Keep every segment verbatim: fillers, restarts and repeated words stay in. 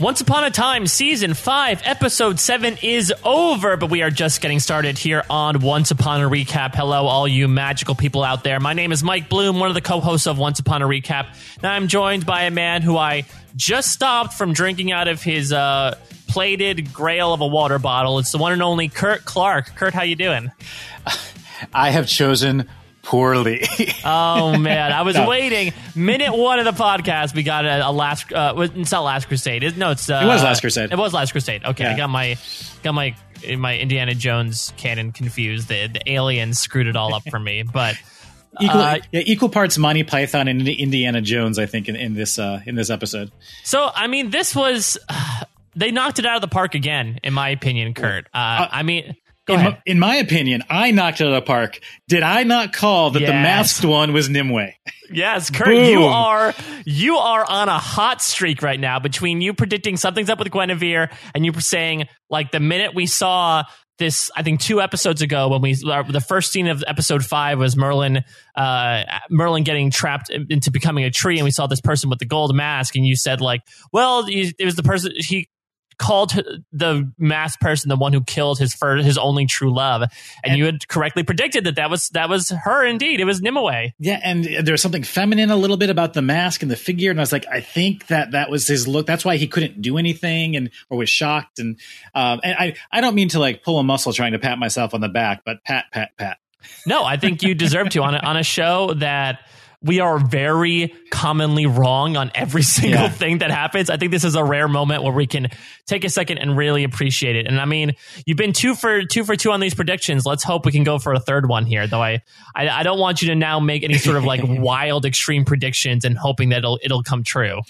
Once Upon a Time Season five, Episode seven is over, but we are just getting started here on Once Upon a Recap. Hello, all you magical people out there. My name is Mike Bloom, one of the co-hosts of Once Upon a Recap. Now I'm joined by a man who I just stopped from drinking out of his uh, plated grail of a water bottle. It's the one and only Kurt Clark. Kurt, how you doing? I have chosen... poorly. Oh, man. I was no. waiting. Minute one of the podcast, we got a, a last... Uh, it's not Last Crusade. It, no, it's... Uh, it was Last Crusade. It was Last Crusade. Okay, yeah. I got my got my my Indiana Jones canon confused. The, the aliens screwed it all up for me, but... Equal, uh, yeah, equal parts Monty Python and Indiana Jones, I think, in, in, this, uh, in this episode. So, I mean, this was... Uh, they knocked it out of the park again, in my opinion, Kurt. Uh, uh, I mean... In my, in my opinion, I knocked it out of the park. Did I not call that yes. the masked one was Nimue? Yes, Kurt, Boom. you are you are on a hot streak right now between you predicting something's up with Guinevere and you saying, like, the minute we saw this, I think two episodes ago, when we our, the first scene of episode five was Merlin uh, Merlin getting trapped into becoming a tree, and we saw this person with the gold mask, and you said, like, well, it was the person he... called the masked person the one who killed his fir- his only true love, and, and you had correctly predicted that that was that was her indeed. It was Nimue. Yeah, and there's something feminine a little bit about the mask and the figure, and I was like, I think that that was his look. That's why he couldn't do anything and or was shocked. And um, and I I don't mean to like pull a muscle trying to pat myself on the back, but pat pat pat. No, I think you deserve to on a, on a show that. We are very commonly wrong on every single yeah. thing that happens. I think this is a rare moment where we can take a second and really appreciate it. And I mean, you've been two for two for two on these predictions. Let's hope we can go for a third one here, though. I, I, I don't want you to now make any sort of like wild, extreme predictions and hoping that it'll, it'll come true.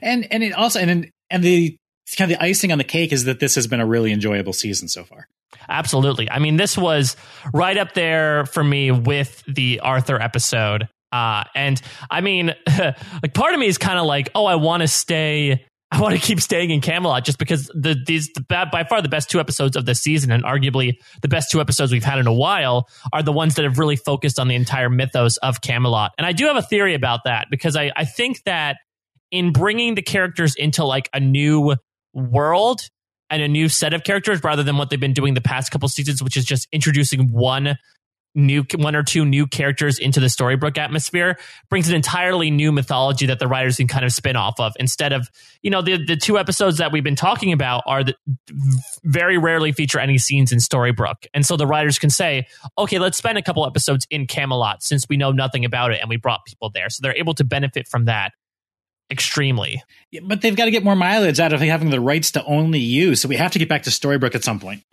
And, and it also, and, and the kind of the icing on the cake is that this has been a really enjoyable season so far. Absolutely. I mean, this was right up there for me with the Arthur episode. Uh, and I mean, like part of me is kind of like, oh, I want to stay. I want to keep staying in Camelot just because the these the, by far the best two episodes of this season, and arguably the best two episodes we've had in a while, are the ones that have really focused on the entire mythos of Camelot. And I do have a theory about that, because I, I think that in bringing the characters into like a new world and a new set of characters, rather than what they've been doing the past couple seasons, which is just introducing one new one or two new characters into the Storybrooke atmosphere, brings an entirely new mythology that the writers can kind of spin off of, instead of, you know, the the two episodes that we've been talking about are the, very rarely feature any scenes in Storybrooke. And so the writers can say, okay, let's spend a couple episodes in Camelot since we know nothing about it and we brought people there. So they're able to benefit from that extremely. Yeah, but they've got to get more mileage out of having the rights to only you. So we have to get back to Storybrooke at some point.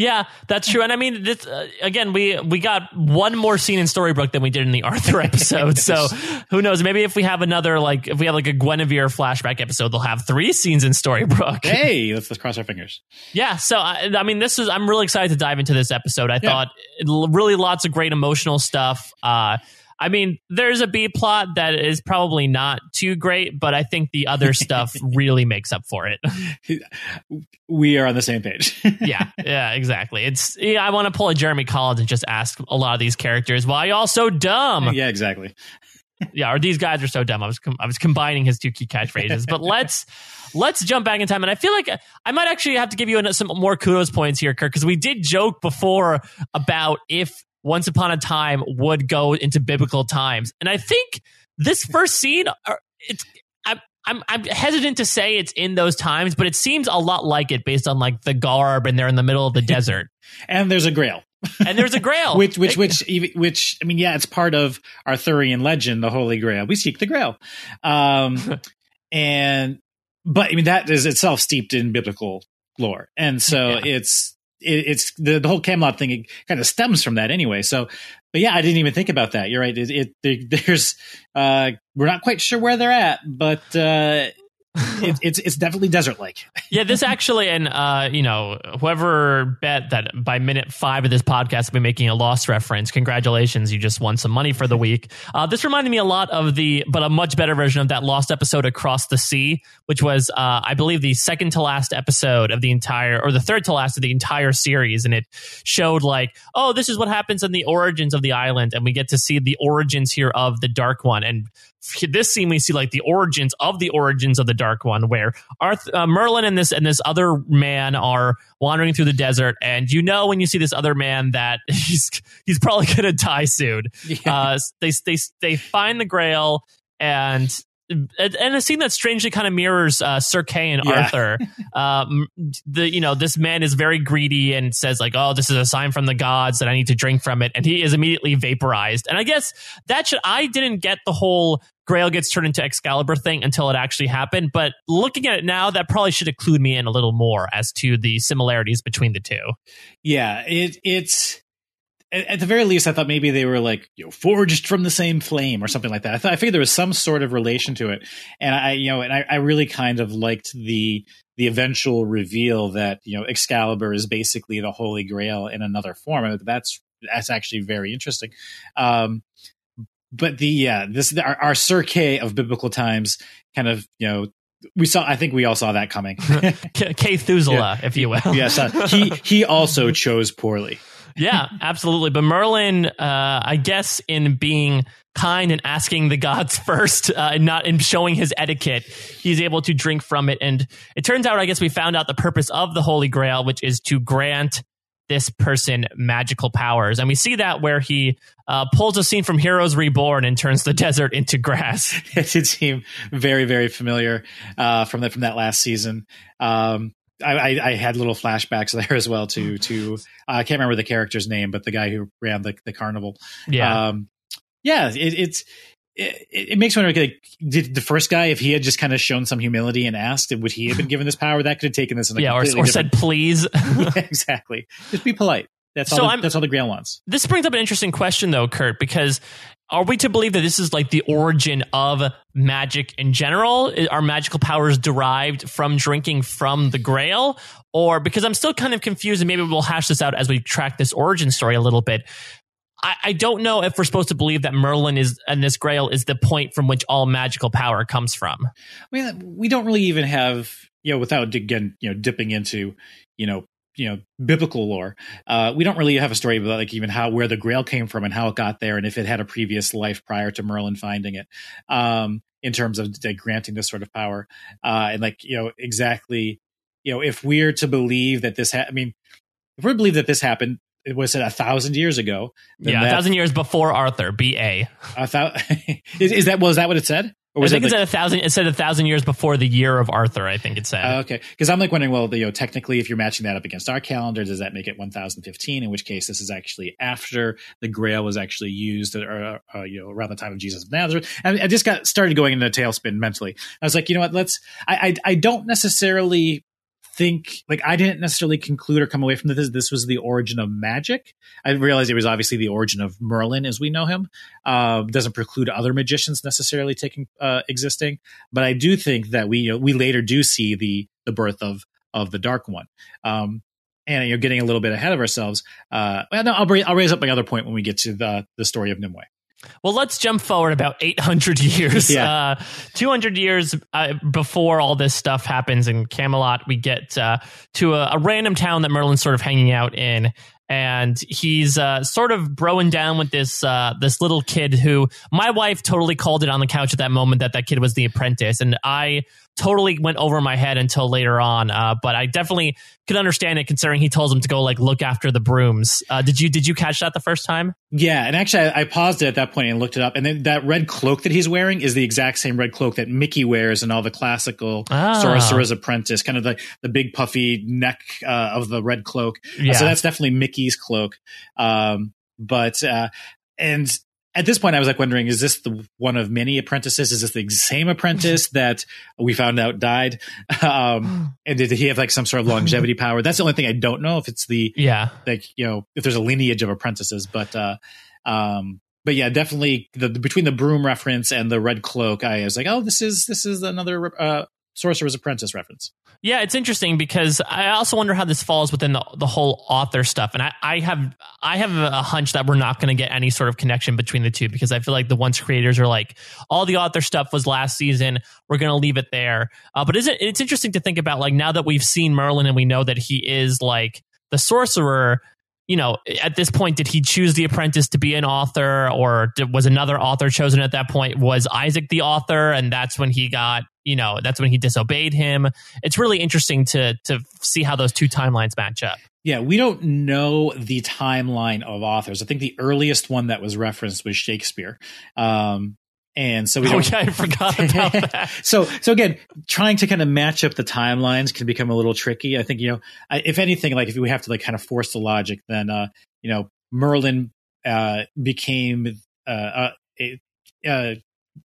Yeah, that's true. And I mean, this, uh, again, we we got one more scene in Storybrooke than we did in the Arthur episode. So who knows? Maybe if we have another, like, if we have like a Guinevere flashback episode, they'll have three scenes in Storybrooke. Hey, let's, let's cross our fingers. Yeah. So, I, I mean, this is, I'm really excited to dive into this episode. I yeah. thought it, really lots of great emotional stuff. Uh, I mean, there's a B plot that is probably not too great, but I think the other stuff really makes up for it. We are on the same page. yeah, yeah, exactly. It's yeah, I want to pull a Jeremy Collins and just ask a lot of these characters, why y'all so dumb? Yeah, exactly. yeah, or these guys are so dumb. I was com- I was combining his two key catchphrases, but let's let's jump back in time. And I feel like I might actually have to give you some more kudos points here, Kurt, because we did joke before about if Once Upon a Time would go into biblical times. And I think this first scene, it's I'm, I'm I'm hesitant to say it's in those times, but it seems a lot like it based on like the garb, and they're in the middle of the desert. and there's a grail. And there's a grail. which, which, which, which, I mean, yeah, it's part of Arthurian legend, the Holy Grail. We seek the grail. Um, and, but I mean, that is itself steeped in biblical lore. And so yeah. it's, it's the, the whole Camelot thing, it kind of stems from that anyway. So, but yeah, I didn't even think about that. You're right. It, it there's uh, we're not quite sure where they're at, but uh, it, it's it's definitely desert like. yeah, this actually, and uh, you know, whoever bet that by minute five of this podcast will be making a Lost reference. Congratulations, you just won some money for the week. Uh, this reminded me a lot of the, but a much better version of that Lost episode Across the Sea, which was, uh, I believe, the second to last episode of the entire, or the third to last of the entire series, and it showed like, oh, this is what happens in the origins of the island, and we get to see the origins here of the Dark One. And this scene, we see like the origins of the origins of the Dark Dark One, where Arthur, uh, Merlin and this and this other man are wandering through the desert, and you know when you see this other man that he's he's probably going to die soon. Yeah. Uh, they they they find the Grail, and and a scene that strangely kind of mirrors uh, Sir Kay and yeah. Arthur. Um, the you know this man is very greedy and says like, "Oh, this is a sign from the gods that I need to drink from it," and he is immediately vaporized. And I guess that should I didn't get the whole Grail gets turned into Excalibur thing until it actually happened, but looking at it now, that probably should have clued me in a little more as to the similarities between the two. Yeah, it, it's at the very least, I thought maybe they were like, you know, forged from the same flame or something like that. I thought I figured there was some sort of relation to it, and I, you know, and I, I really kind of liked the the eventual reveal that you know Excalibur is basically the Holy Grail in another form. I mean, that's that's actually very interesting. Um, But the yeah, this our, our Sir Kay of biblical times, kind of you know we saw. I think we all saw that coming. K- K-Thusela, yeah. if you will. Yes, uh, he he also chose poorly. Yeah, absolutely. But Merlin, uh, I guess, in being kind and asking the gods first, uh, and not in showing his etiquette, he's able to drink from it. And it turns out, I guess, we found out the purpose of the Holy Grail, which is to grant this person magical powers. And we see that where he uh, pulls a scene from Heroes Reborn and turns the desert into grass. It did seem very, very familiar uh, from that, from that last season. Um, I, I, I had little flashbacks there as well to, to, uh, I can't remember the character's name, but the guy who ran the, the carnival. Yeah. Um, yeah. It, it's, It, it makes me wonder, like, did the first guy, if he had just kind of shown some humility and asked, would he have been given this power? That could have taken this in a yeah, or, or said, please. Yeah, exactly. Just be polite. That's, so all the, that's all the Grail wants. This brings up an interesting question, though, Kurt, because are we to believe that this is like the origin of magic in general? Are magical powers derived from drinking from the Grail? Or because I'm still kind of confused, and maybe we'll hash this out as we track this origin story a little bit. I don't know if we're supposed to believe that Merlin is and this Grail is the point from which all magical power comes from. I mean, we don't really even have, you know, without again, you know, dipping into, you know, you know, biblical lore. Uh, we don't really have a story about like even how where the Grail came from and how it got there and if it had a previous life prior to Merlin finding it. Um, in terms of like, granting this sort of power, uh, and like you know exactly, you know, if we're to believe that this, ha- I mean, if we believe that this happened. It was it a thousand years ago. Yeah, that, a thousand years before Arthur, B A. A thou- is, is that was that what it said? Or was I think it, it like- said a thousand. It said a thousand years before the year of Arthur. I think it said. Uh, okay, because I'm like wondering. Well, you know, technically, if you're matching that up against our calendar, does that make it one thousand fifteen? In which case, this is actually after the Grail was actually used, or uh, you know, around the time of Jesus of Nazareth. And I just got started going into a tailspin mentally. I was like, you know what? Let's. I I, I don't necessarily. think like I didn't necessarily conclude or come away from this. This was the origin of magic. I realized it was obviously the origin of Merlin as we know him. Uh, doesn't preclude other magicians necessarily taking uh, existing, but I do think that we you know, we later do see the the birth of of the Dark One. Um, and you're getting a little bit ahead of ourselves. Uh, well, no, I'll bring, I'll raise up my other point when we get to the the story of Nimue. Well, let's jump forward about eight hundred years, yeah. uh, two hundred years uh, before all this stuff happens in Camelot. We get uh, to a, a random town that Merlin's sort of hanging out in. And he's uh, sort of broing down with this uh, this little kid who my wife totally called it on the couch at that moment that that kid was the apprentice. And I totally went over my head until later on. Uh, but I definitely could understand it considering he tells him to go like look after the brooms. Uh, did you did you catch that the first time? Yeah. And actually, I, I paused it at that point and looked it up. And then that red cloak that he's wearing is the exact same red cloak that Mickey wears in all the classical ah. Sorcerer's Apprentice, kind of the, the big puffy neck uh, of the red cloak. Yeah. Uh, so that's definitely Mickey. Cloak. Um, but uh, and at this point, I was like wondering, is this the one of many apprentices? Is this the same apprentice that we found out died? Um, and did he have like some sort of longevity power? That's the only thing I don't know if it's the yeah, like you know, if there's a lineage of apprentices. But uh, um, but yeah, definitely the between the broom reference and the red cloak, I was like, oh, this is this is another uh, Sorcerer's Apprentice reference. Yeah, it's interesting because I also wonder how this falls within the, the whole author stuff. And I, I have I have a hunch that we're not going to get any sort of connection between the two because I feel like the Once creators are like, all the author stuff was last season. We're going to leave it there. Uh, but is it, it's interesting to think about, like, now that we've seen Merlin and we know that he is, like, the sorcerer, you know, at this point, did he choose the apprentice to be an author, or did, was another author chosen at that point? Was Isaac the author? And that's when he got, you know, that's when he disobeyed him. It's really interesting to to see how those two timelines match up. Yeah, we don't know the timeline of authors. I think the earliest one that was referenced was Shakespeare. Um And so we don't, oh, yeah, I forgot about that. so, so again, trying to kind of match up the timelines can become a little tricky. I think, you know, I, if anything, like if we have to like kind of force the logic, then, uh, you know, Merlin uh, became uh, uh, a, uh,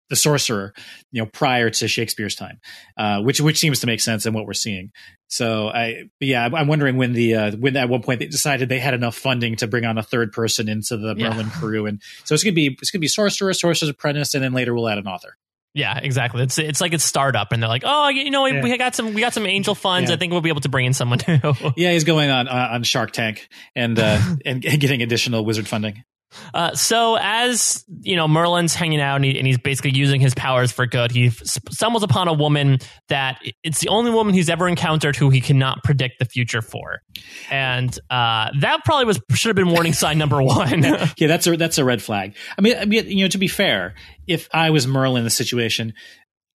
the sorcerer, you know, prior to Shakespeare's time, uh, which which seems to make sense in what we're seeing. So, I yeah, I'm wondering when the uh, when at one point they decided they had enough funding to bring on a third person into the yeah. Merlin crew, and so it's gonna be it's gonna be sorcerer, sorcerer's apprentice, and then later we'll add an author. Yeah, exactly. It's it's like it's startup, and they're like, oh, you know, yeah. we got some we got some angel funds. Yeah. I think we'll be able to bring in someone new. Yeah, he's going on uh, on Shark Tank and uh, and, and getting additional wizard funding. Uh, so as you know, Merlin's hanging out and, he, and he's basically using his powers for good. He stumbles upon a woman that it's the only woman he's ever encountered who he cannot predict the future for, and uh, that probably was should have been warning sign number one. Yeah, that's a that's a red flag. I mean, I mean, you know, to be fair, if I was Merlin in the situation,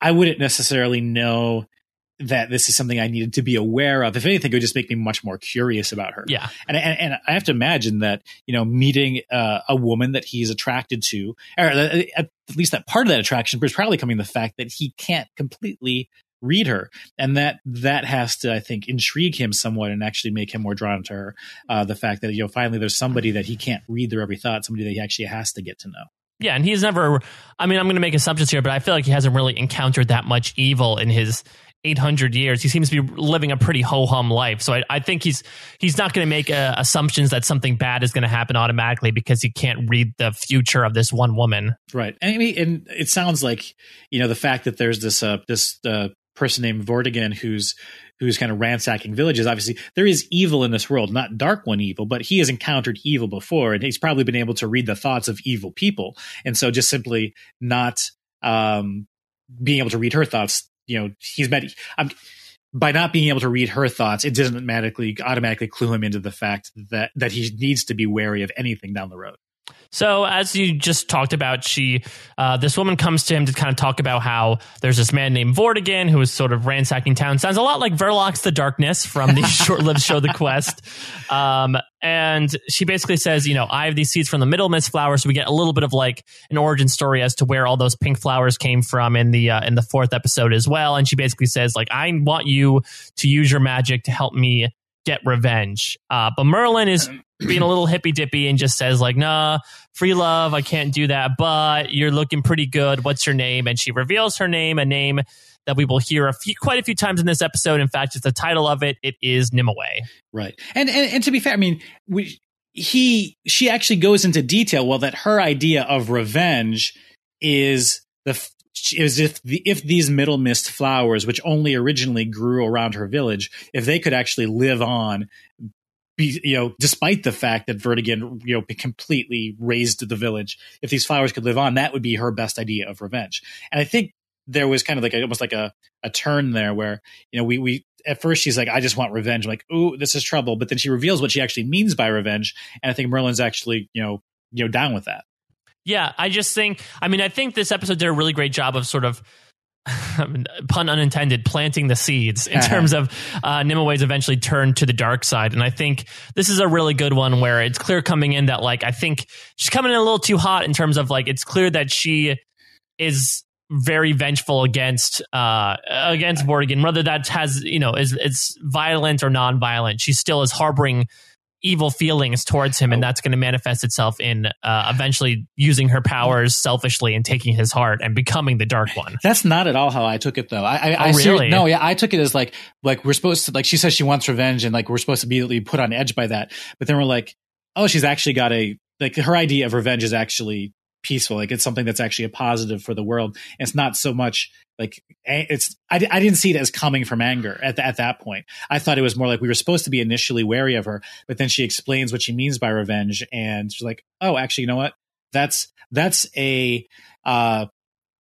I wouldn't necessarily know that this is something I needed to be aware of. If anything, it would just make me much more curious about her. Yeah. And and, and I have to imagine that, you know, meeting uh, a woman that he's attracted to, or at least that part of that attraction is probably coming from the fact that he can't completely read her. And that that has to, I think, intrigue him somewhat and actually make him more drawn to her. Uh, the fact that, you know, finally there's somebody that he can't read their every thought, somebody that he actually has to get to know. Yeah, and he's never, I mean, I'm going to make assumptions here, but I feel like he hasn't really encountered that much evil in his eight hundred years. He seems to be living a pretty ho-hum life. So I, I think he's he's not going to make uh, assumptions that something bad is going to happen automatically because he can't read the future of this one woman. Right. And, I mean, and it sounds like, you know, the fact that there's this uh, this uh, person named Vortigern who's who's kind of ransacking villages. Obviously, there is evil in this world, not Dark One evil, but he has encountered evil before, and he's probably been able to read the thoughts of evil people. And so just simply not um, being able to read her thoughts, you know, he's met um, by not being able to read her thoughts. It doesn't automatically automatically clue him into the fact that that he needs to be wary of anything down the road. So as you just talked about, she uh, this woman comes to him to kind of talk about how there's this man named Vortigern who is sort of ransacking town. Sounds a lot like Verloc's The Darkness from the short-lived show The Quest. Um, and she basically says, you know, I have these seeds from the Middlemist flowers. So we get a little bit of like an origin story as to where all those pink flowers came from in the uh, in the fourth episode as well. And she basically says, like, I want you to use your magic to help me get revenge. Uh, but Merlin is being a little hippy dippy and just says like, nah, free love. I can't do that, but you're looking pretty good. What's your name? And she reveals her name, a name that we will hear a few, quite a few times in this episode. In fact, it's the title of it. It is Nimue. Right. And, and, and to be fair, I mean, we, he, she actually goes into detail. Well, that her idea of revenge is the, f- is if the, if these middle mist flowers, which only originally grew around her village, if they could actually live on, be, you know, despite the fact that Vortigern, you know, completely razed the village, if these flowers could live on, that would be her best idea of revenge. And I think there was kind of like a, almost like a, a turn there where, you know, we, we at first she's like, I just want revenge. I'm like, ooh, this is trouble. But then she reveals what she actually means by revenge. And I think Merlin's actually, you know, you know, down with that. Yeah, I just think, I mean, I think this episode did a really great job of sort of, I mean, pun unintended, planting the seeds in uh-huh. terms of uh, Nimue's eventually turned to the dark side. And I think this is a really good one where it's clear coming in that, like, I think she's coming in a little too hot in terms of, like, it's clear that she is very vengeful against uh, against Vortigern, whether that has, you know, is it's violent or nonviolent. She still is harboring evil feelings towards him, and that's going to manifest itself in uh, eventually using her powers selfishly and taking his heart and becoming the Dark One. That's not at all how I took it, though. I, I, oh, I really? No, yeah, I took it as like like we're supposed to, like, she says she wants revenge, and like we're supposed to immediately put on edge by that. But then we're like, oh, she's actually got a, like, her idea of revenge is actually peaceful. Like, it's something that's actually a positive for the world. It's not so much like it's, I, I didn't see it as coming from anger at the, at that point. I thought it was more like we were supposed to be initially wary of her, but then she explains what she means by revenge. And she's like, oh, actually, you know what? That's, that's a, uh,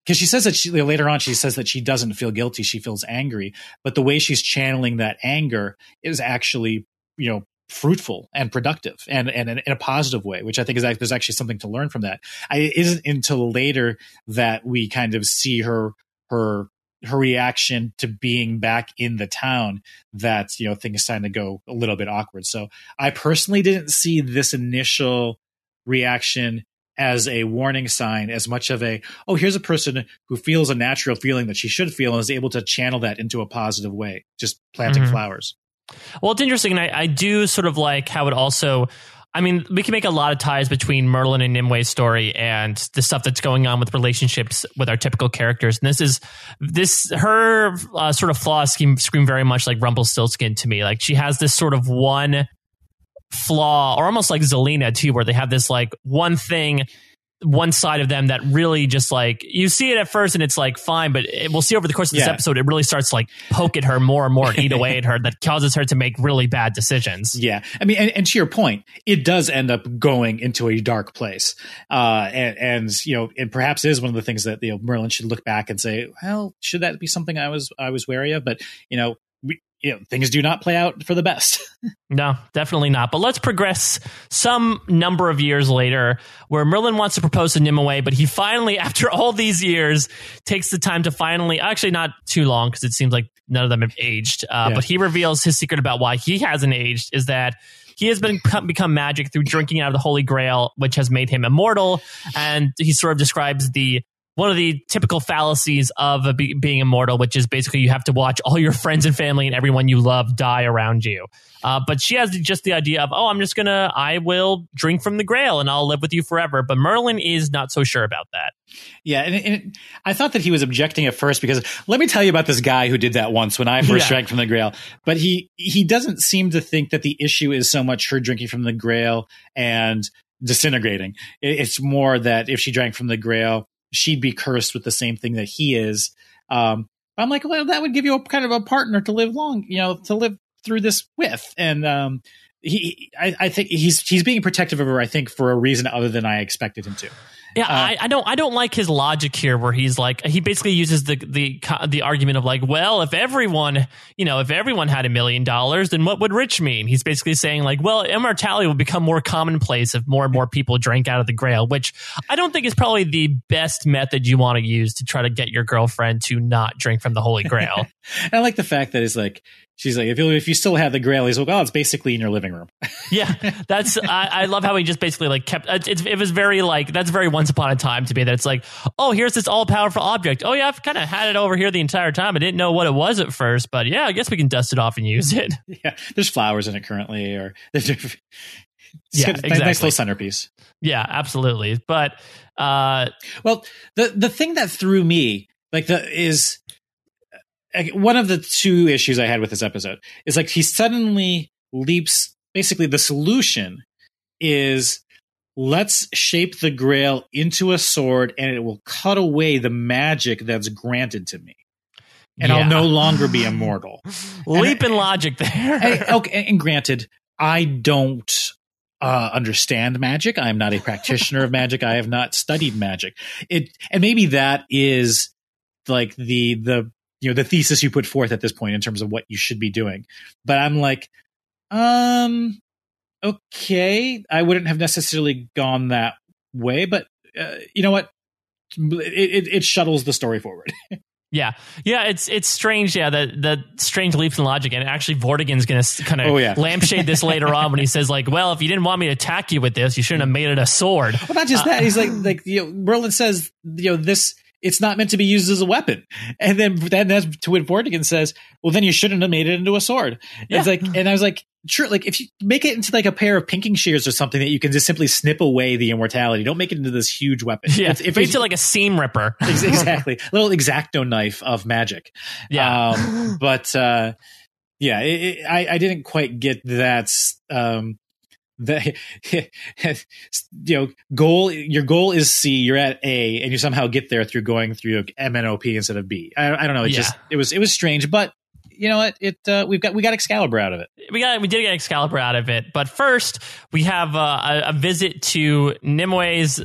cause she says that she, later on, she says that she doesn't feel guilty. She feels angry, but the way she's channeling that anger is actually, you know, fruitful and productive and, and in a positive way, which I think is there's actually something to learn from that. I, it isn't until later that we kind of see her her her reaction to being back in the town that, you know, things starting to go a little bit awkward. So I personally didn't see this initial reaction as a warning sign, as much of a, oh, here's a person who feels a natural feeling that she should feel and is able to channel that into a positive way, just planting mm-hmm. flowers. Well, it's interesting. And I, I do sort of like how it also, I mean, we can make a lot of ties between Merlin and Nimue's story and the stuff that's going on with relationships with our typical characters. And this is this her uh, sort of flaw scheme scream very much like Rumpelstiltskin to me. Like she has this sort of one flaw, or almost like Zelena too, where they have this like one thing, one side of them that really just like you see it at first and it's like fine, but it, we'll see over the course of this yeah. episode it really starts to like poke at her more and more and eat away at her, that causes her to make really bad decisions. Yeah, I mean, and, and to your point, it does end up going into a dark place, uh, and, and you know, it perhaps is one of the things that, you know, Merlin should look back and say, well, should that be something I was I was wary of? But you know. We, you know, things do not play out for the best. No, definitely not. But let's progress some number of years later where Merlin wants to propose to Nimue, but he finally, after all these years, takes the time to finally, actually not too long because it seems like none of them have aged, uh, yeah. but he reveals his secret about why he hasn't aged is that he has been become magic through drinking out of the Holy Grail, which has made him immortal. And he sort of describes the one of the typical fallacies of a be- being immortal, which is basically you have to watch all your friends and family and everyone you love die around you. Uh, but she has just the idea of, oh, I'm just going to, I will drink from the Grail and I'll live with you forever. But Merlin is not so sure about that. Yeah. And, and I thought that he was objecting at first because let me tell you about this guy who did that once when I first yeah. drank from the Grail. But he, he doesn't seem to think that the issue is so much her drinking from the Grail and disintegrating. It, it's more that if she drank from the Grail, she'd be cursed with the same thing that he is. Um, I'm like, well, that would give you a kind of a partner to live long, you know, to live through this with. And um, he, I, I think he's he's being protective of her, I think, for a reason other than I expected him to. Yeah, uh, I, I don't I don't like his logic here where he's like he basically uses the the the argument of like, well, if everyone, you know, if everyone had a million dollars, then what would rich mean? He's basically saying like, well, immortality would become more commonplace if more and more people drank out of the Grail, which I don't think is probably the best method you want to use to try to get your girlfriend to not drink from the Holy Grail. And I like the fact that it's like, she's like, if you if you still have the Grail, he's like, oh, it's basically in your living room. Yeah, that's I, I love how he just basically like kept it. It was very like that's very Once Upon a Time to me that it's like, oh, here's this all powerful object. Oh yeah, I've kind of had it over here the entire time. I didn't know what it was at first, but yeah, I guess we can dust it off and use it. Yeah, there's flowers in it currently, or yeah, exactly. Nice little centerpiece. Yeah, absolutely. But uh, well, the the thing that threw me like the is. One of the two issues I had with this episode is like he suddenly leaps. Basically, the solution is let's shape the Grail into a sword and it will cut away the magic that's granted to me. And yeah. I'll no longer be immortal. Leap and, in logic there. And, okay, and granted, I don't uh, understand magic. I'm not a practitioner of magic. I have not studied magic. It and maybe that is like the the. You know, the thesis you put forth at this point in terms of what you should be doing. But I'm like, um, okay, I wouldn't have necessarily gone that way, but uh, you know what? It, it, it shuttles the story forward. Yeah. Yeah. It's, it's strange. Yeah. The, the strange leaps in logic. And actually Vortigern's going to kind of oh, yeah. lampshade this later on when he says like, well, if you didn't want me to attack you with this, you shouldn't have made it a sword. Well, not just uh, that. He's like, like, you know, Merlin says, you know, this, it's not meant to be used as a weapon. And then that, that's to what Vortigern says, well, then you shouldn't have made it into a sword. Yeah. It's like, and I was like, sure, like if you make it into like a pair of pinking shears or something that you can just simply snip away the immortality, don't make it into this huge weapon. Yeah, if, if make it into like a seam ripper. Exactly. A little X-Acto knife of magic. Yeah. Um, but uh, yeah, it, it, I, I didn't quite get that. Um, The, you know, goal. Your goal is C. You're at A, and you somehow get there through going through M N O P instead of B. I, I don't know. It yeah. just it was it was strange, but you know what? It uh, we've got we got Excalibur out of it. We got we did get Excalibur out of it, but first we have uh, a, a visit to Nimue's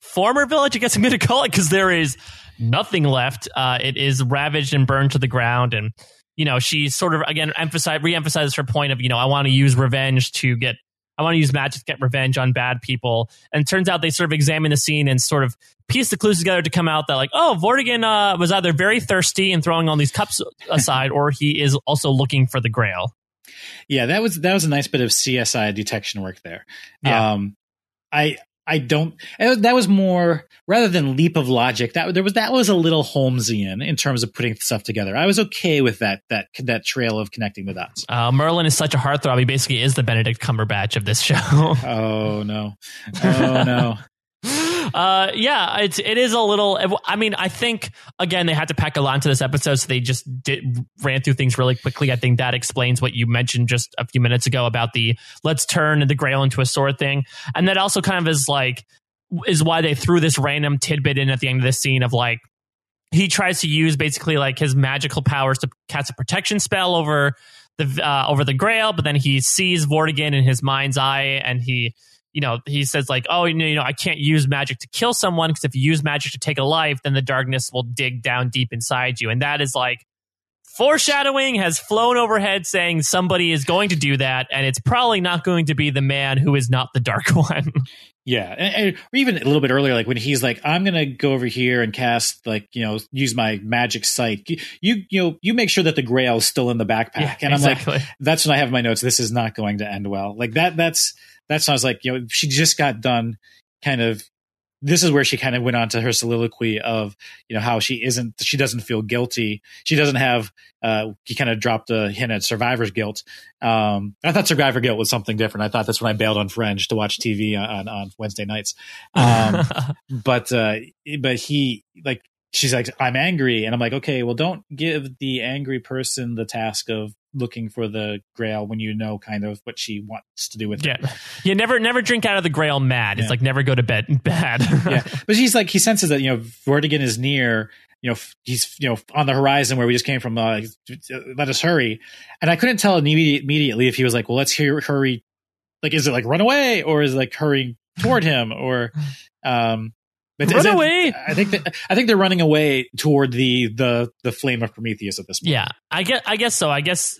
former village. I guess I'm going to call it because there is nothing left. Uh, it is ravaged and burned to the ground, and you know, she sort of, again, emphasize, re-emphasizes her point of, you know, I want to use revenge to get, I want to use magic to get revenge on bad people. And it turns out they sort of examine the scene and sort of piece the clues together to come out that, like, oh, Vortigern uh, was either very thirsty and throwing all these cups aside, or he is also looking for the Grail. Yeah, that was that was a nice bit of C S I detection work there. Yeah. Um, I I don't that was more rather than leap of logic. That there was that was a little Holmesian in terms of putting stuff together. I was okay with that that that trail of connecting the dots. Uh, Merlin is such a heartthrob. He basically is the Benedict Cumberbatch of this show. Oh no! Oh no! Uh, yeah, it's it is a little. I mean, I think again they had to pack a lot into this episode, so they just did ran through things really quickly. I think that explains what you mentioned just a few minutes ago about the let's turn the Grail into a sword thing, and that also kind of is like is why they threw this random tidbit in at the end of this scene of like he tries to use basically like his magical powers to cast a protection spell over the uh, over the Grail, but then he sees Vortigern in his mind's eye, and he. You know, he says like, oh, you know, you know, I can't use magic to kill someone because if you use magic to take a life, then the darkness will dig down deep inside you. And that is like foreshadowing has flown overhead saying somebody is going to do that. And it's probably not going to be the man who is not the Dark One. Yeah. And, and, or even a little bit earlier, like when he's like, I'm going to go over here and cast like, you know, use my magic sight. You, you know, you make sure that the Grail is still in the backpack. Yeah, and exactly. I'm like, that's when I have my notes. This is not going to end well. Like that. That's. That sounds like, you know, she just got done kind of, this is where she kind of went on to her soliloquy of, you know, how she isn't, she doesn't feel guilty. She doesn't have, uh, he kind of dropped a hint at survivor's guilt. Um, I thought survivor guilt was something different. I thought that's when I bailed on Fringe to watch T V on, on Wednesday nights. Um, but, uh, but he like, she's like, I'm angry. And I'm like, okay, well, don't give the angry person the task of looking for the Grail when you know kind of what she wants to do with it. Yeah. You never never drink out of the Grail mad. Yeah. It's like never go to bed bad. Yeah. But she's like, he senses that, you know, Vortigern is near, you know, he's, you know, on the horizon where we just came from, uh, let us hurry. And I couldn't tell immediately if he was like, well, let's hear, hurry. Like, is it like run away or is it like hurrying toward him or, um, But Run away. I think that, I think they're running away toward the the the Flame of Prometheus at this point. Yeah, I guess I guess so. I guess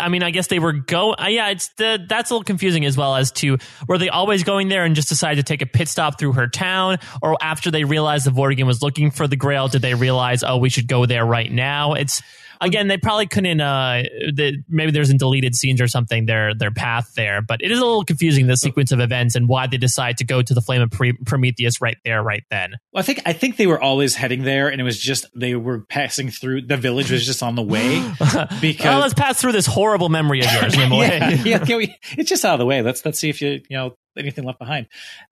I mean I guess they were go. Uh, yeah, it's the, that's a little confusing as well as to were they always going there and just decided to take a pit stop through her town, or after they realized the Vortigern was looking for the Grail, did they realize oh we should go there right now? It's again they probably couldn't. Uh, the, maybe there's in deleted scenes or something their their path there, but it is a little confusing the sequence of events and why they decide to go to the Flame of Pre- Prometheus right there, right then. Well, I think I think they were always heading there, and it was just they were passing through. The village was just on the way because well, let's pass through this horrible memory of yours. Nimue. yeah, yeah can we, it's just out of the way. Let's let's see if you you know anything left behind.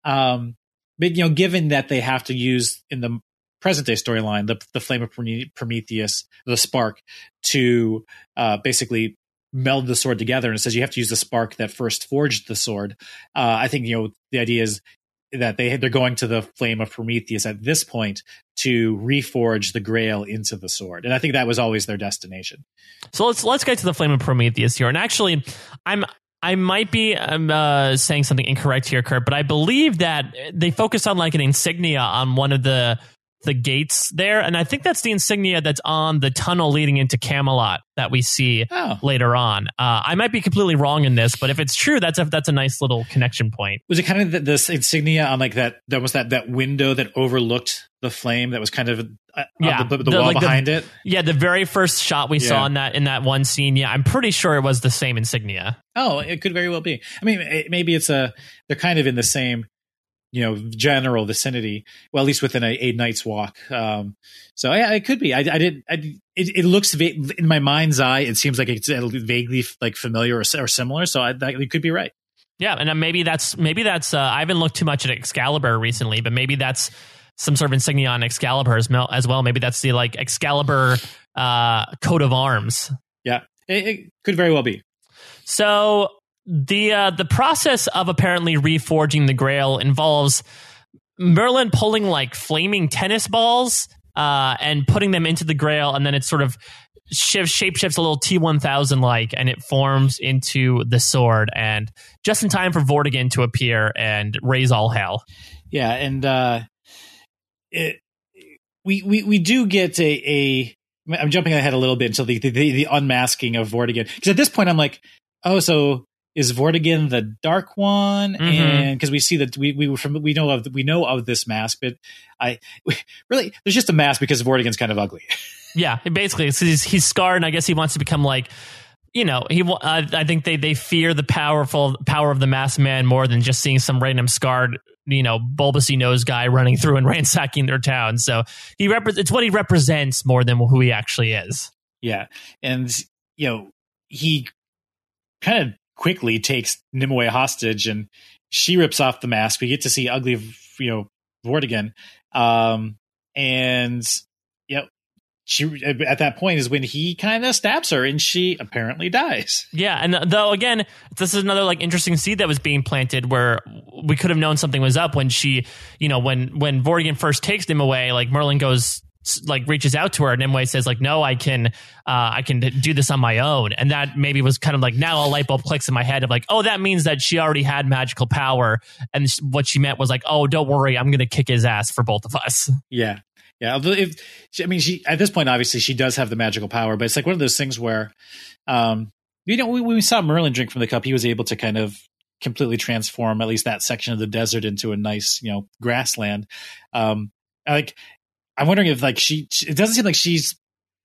Um, but you know, given that they have to use in the present day storyline, the the Flame of Prometheus, the spark, to uh, basically meld the sword together, and it says you have to use the spark that first forged the sword. Uh, I think you know the idea is that they they're going to the Flame of Prometheus at this point to reforge the Grail into the sword, and I think that was always their destination. So let's let's get to the Flame of Prometheus here, and actually, I'm. I might be um, uh, saying something incorrect here, Kurt, but I believe that they focused on like an insignia on one of the the gates there, and I think that's the insignia that's on the tunnel leading into Camelot that we see oh. later on. Uh, I might be completely wrong in this, but if it's true, that's a that's a nice little connection point. Was it kind of the, this insignia on like that? There was that that window that overlooked the flame that was kind of uh, yeah, the, the, the, the wall like behind the, it. Yeah, the very first shot we yeah. saw in that in that one scene. Yeah, I'm pretty sure it was the same insignia. Oh, it could very well be. I mean, it, maybe it's a they're kind of in the same. You know, general vicinity. Well, at least within a, a night's walk. Um, so yeah, it could be. I, I did. I, it, it looks va- in my mind's eye. It seems like it's vaguely like familiar or, or similar. So I, that, it could be right. Yeah, and then maybe that's maybe that's. Uh, I haven't looked too much at Excalibur recently, but maybe that's some sort of insignia on Excalibur as well. Maybe that's the like Excalibur uh, coat of arms. Yeah, it, it could very well be. So. The uh, the process of apparently reforging the Grail involves Merlin pulling like flaming tennis balls uh, and putting them into the Grail, and then it sort of shifts, shapeshifts a little T one thousand like, and it forms into the sword, and just in time for Vortigern to appear and raise all hell. Yeah, and uh, it we we we do get a a I'm jumping ahead a little bit until the, the, the unmasking of Vortigern. Because at this point, I'm like, oh, so is Vortigern the Dark One? Mm-hmm. And because we see that we we were from, we know of we know of this mask, but I we, really there's just a mask because Vortigern's kind of ugly. Yeah, basically, so he's he's scarred, and I guess he wants to become like. You know, he. Uh, I think they, they fear the powerful power of the masked man more than just seeing some random scarred, you know, bulbousy nose guy running through and ransacking their town. So he rep- it's what he represents more than who he actually is. Yeah, and you know, he kind of quickly takes Nimue hostage, and she rips off the mask. We get to see ugly, you know, Vortigern, um, and you know. She at that point is when he kind of stabs her and she apparently dies. Yeah. And though, again, this is another like interesting seed that was being planted where we could have known something was up when she, you know, when when Vortigern first takes him away, like Merlin goes like reaches out to her and Nimue says like, no, I can uh, I can do this on my own. And that maybe was kind of like now a light bulb clicks in my head of like, oh, that means that she already had magical power. And what she meant was like, oh, don't worry, I'm going to kick his ass for both of us. Yeah. Yeah, if, I mean, she at this point, obviously, she does have the magical power, but it's like one of those things where, um, you know, when we saw Merlin drink from the cup, he was able to kind of completely transform at least that section of the desert into a nice, you know, grassland. Um, like, I'm wondering if like she, it doesn't seem like she's,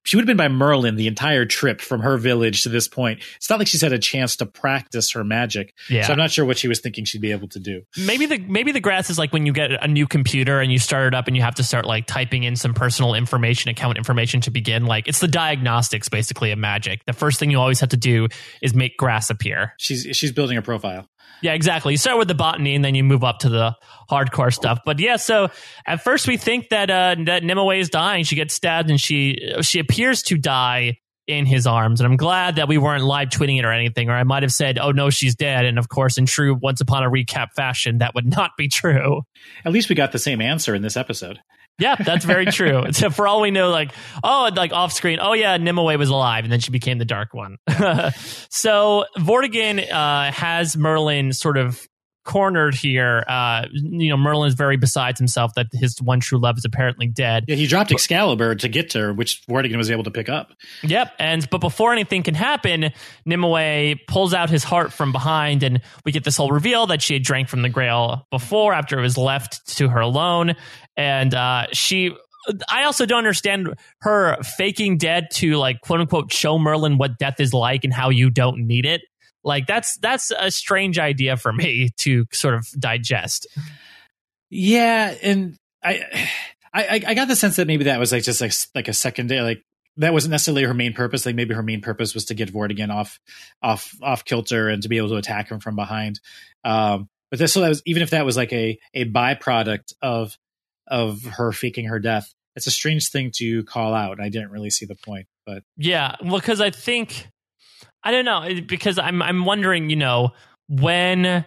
she would have been by Merlin the entire trip from her village to this point. It's not like she's had a chance to practice her magic. Yeah. So I'm not sure what she was thinking she'd be able to do. Maybe the maybe the grass is like when you get a new computer and you start it up and you have to start like typing in some personal information, account information to begin. Like it's the diagnostics basically of magic. The first thing you always have to do is make grass appear. She's she's building a profile. Yeah, exactly. You start with the botany and then you move up to the hardcore stuff. But yeah, so at first we think that uh, that Nimue is dying. She gets stabbed and she she appears to die in his arms. And I'm glad that we weren't live tweeting it or anything, or I might have said, oh, no, she's dead. And of course, in true Once Upon a Recap fashion, that would not be true. At least we got the same answer in this episode. Yeah, that's very true. So for all we know, like, oh, like off screen, oh, yeah, Nimue was alive, and then she became the Dark One. So Vortigern uh, has Merlin sort of cornered here. Uh, you know, Merlin is very besides himself that his one true love is apparently dead. Yeah, he dropped Excalibur to get to her, which Vortigern was able to pick up. Yep, and but before anything can happen, Nimue pulls out his heart from behind, and we get this whole reveal that she had drank from the Grail before, after it was left to her alone. And uh, she, I also don't understand her faking dead to like, quote unquote, show Merlin what death is like and how you don't need it. Like that's that's a strange idea for me to sort of digest. Yeah. And I I, I got the sense that maybe that was like just like, like a secondary, like that wasn't necessarily her main purpose. Like maybe her main purpose was to get Vortigern off off off kilter and to be able to attack him from behind. Um, but this, so that was, even if that was like a, a byproduct of of her faking her death, it's a strange thing to call out. I didn't really see the point, but yeah, well, because I think I don't know because I'm I'm wondering, you know, when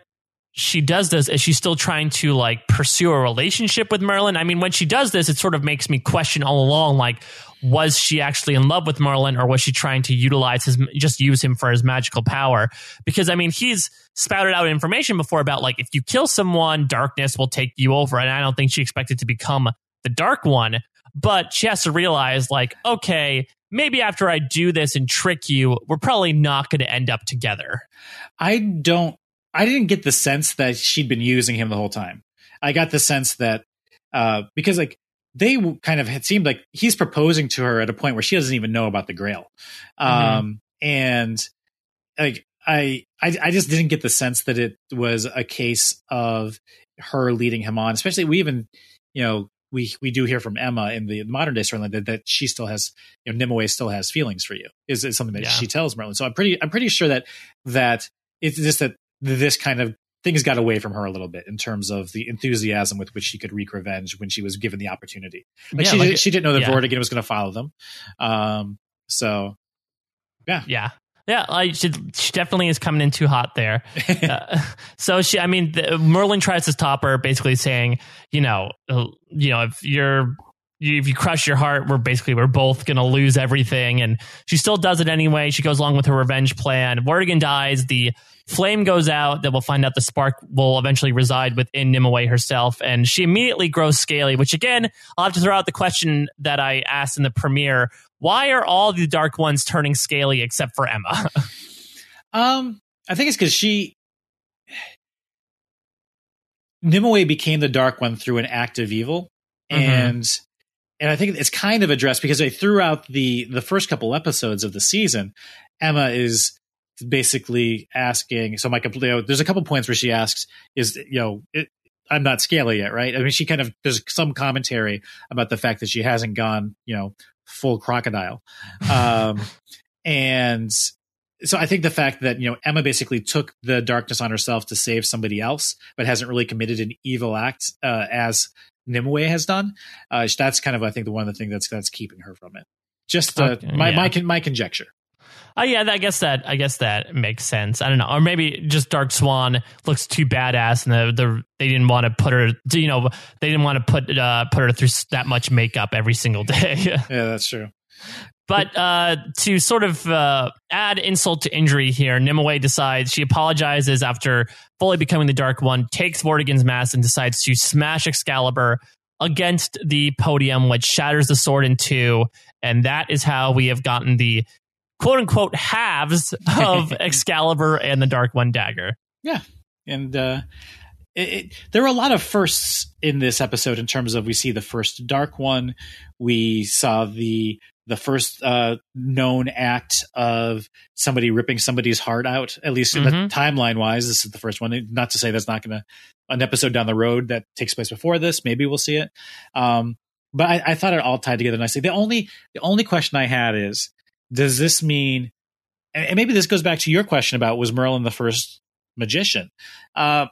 she does this, is she still trying to like pursue a relationship with Merlin? I mean, when she does this, it sort of makes me question all along, like, was she actually in love with Merlin, or was she trying to utilize his, just use him for his magical power? Because I mean, he's spouted out information before about like, if you kill someone, darkness will take you over. And I don't think she expected to become the Dark One, but she has to realize like, okay, maybe after I do this and trick you, we're probably not going to end up together. I don't, I didn't get the sense that she'd been using him the whole time. I got the sense that, uh, because like, they kind of had seemed like he's proposing to her at a point where she doesn't even know about the Grail. Mm-hmm. Um, and like, I, I, I just didn't get the sense that it was a case of her leading him on, especially we even, you know, we, we do hear from Emma in the modern day storyline that, that she still has, you know, Nimue still has feelings for you is, is something that yeah. she tells Merlin. So I'm pretty, I'm pretty sure that, that it's just that this kind of, things got away from her a little bit in terms of the enthusiasm with which she could wreak revenge when she was given the opportunity. Like, yeah, she, like she didn't know that yeah. Vortigern was going to follow them. Um, so, yeah. Yeah. Yeah. Like she, she definitely is coming in too hot there. uh, so she, I mean, the, Merlin tries to stop her basically saying, you know, uh, you know, if you're you, if you crush your heart, we're basically, we're both going to lose everything. And she still does it anyway. She goes along with her revenge plan. Vortigern dies. The flame goes out. Then we'll find out the spark will eventually reside within Nimue herself. And she immediately grows scaly, which again, I'll have to throw out the question that I asked in the premiere. Why are all the Dark Ones turning scaly except for Emma? um, I think it's because she... Nimue became the Dark One through an act of evil. Mm-hmm. And and I think it's kind of addressed because they threw out the, the first couple episodes of the season. Emma is basically asking... So my, you know, there's a couple points where she asks, is, you know, it, I'm not scaly yet, right? I mean, she kind of... There's some commentary about the fact that she hasn't gone, you know, full crocodile. Um, and... So I think the fact that, you know, Emma basically took the darkness on herself to save somebody else, but hasn't really committed an evil act uh, as Nimue has done. Uh, that's kind of, I think, the one of the things that's that's keeping her from it. Just uh, okay, my, yeah. my, my my conjecture. Oh, yeah, I guess that I guess that makes sense. I don't know. Or maybe just Dark Swan looks too badass and the, the, they didn't want to put her, you know, they didn't want to put uh, put her through that much makeup every single day. Yeah, that's true. But uh, to sort of uh, add insult to injury here, Nimue decides she apologizes after fully becoming the Dark One, takes Vortigern's mask and decides to smash Excalibur against the podium, which shatters the sword in two. And that is how we have gotten the quote unquote halves of Excalibur and the Dark One dagger. Yeah. And uh, it, it, there were a lot of firsts in this episode in terms of we see the first Dark One. We saw the... the first uh, known act of somebody ripping somebody's heart out, at least mm-hmm. in the timeline wise. This is the first one. Not to say that's not going to an episode down the road that takes place before this. Maybe we'll see it. Um, but I, I thought it all tied together nicely. The only the only question I had is, does this mean? And maybe this goes back to your question about was Merlin the first magician? Uh,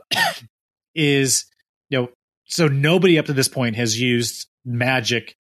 is you know so nobody up to this point has used magic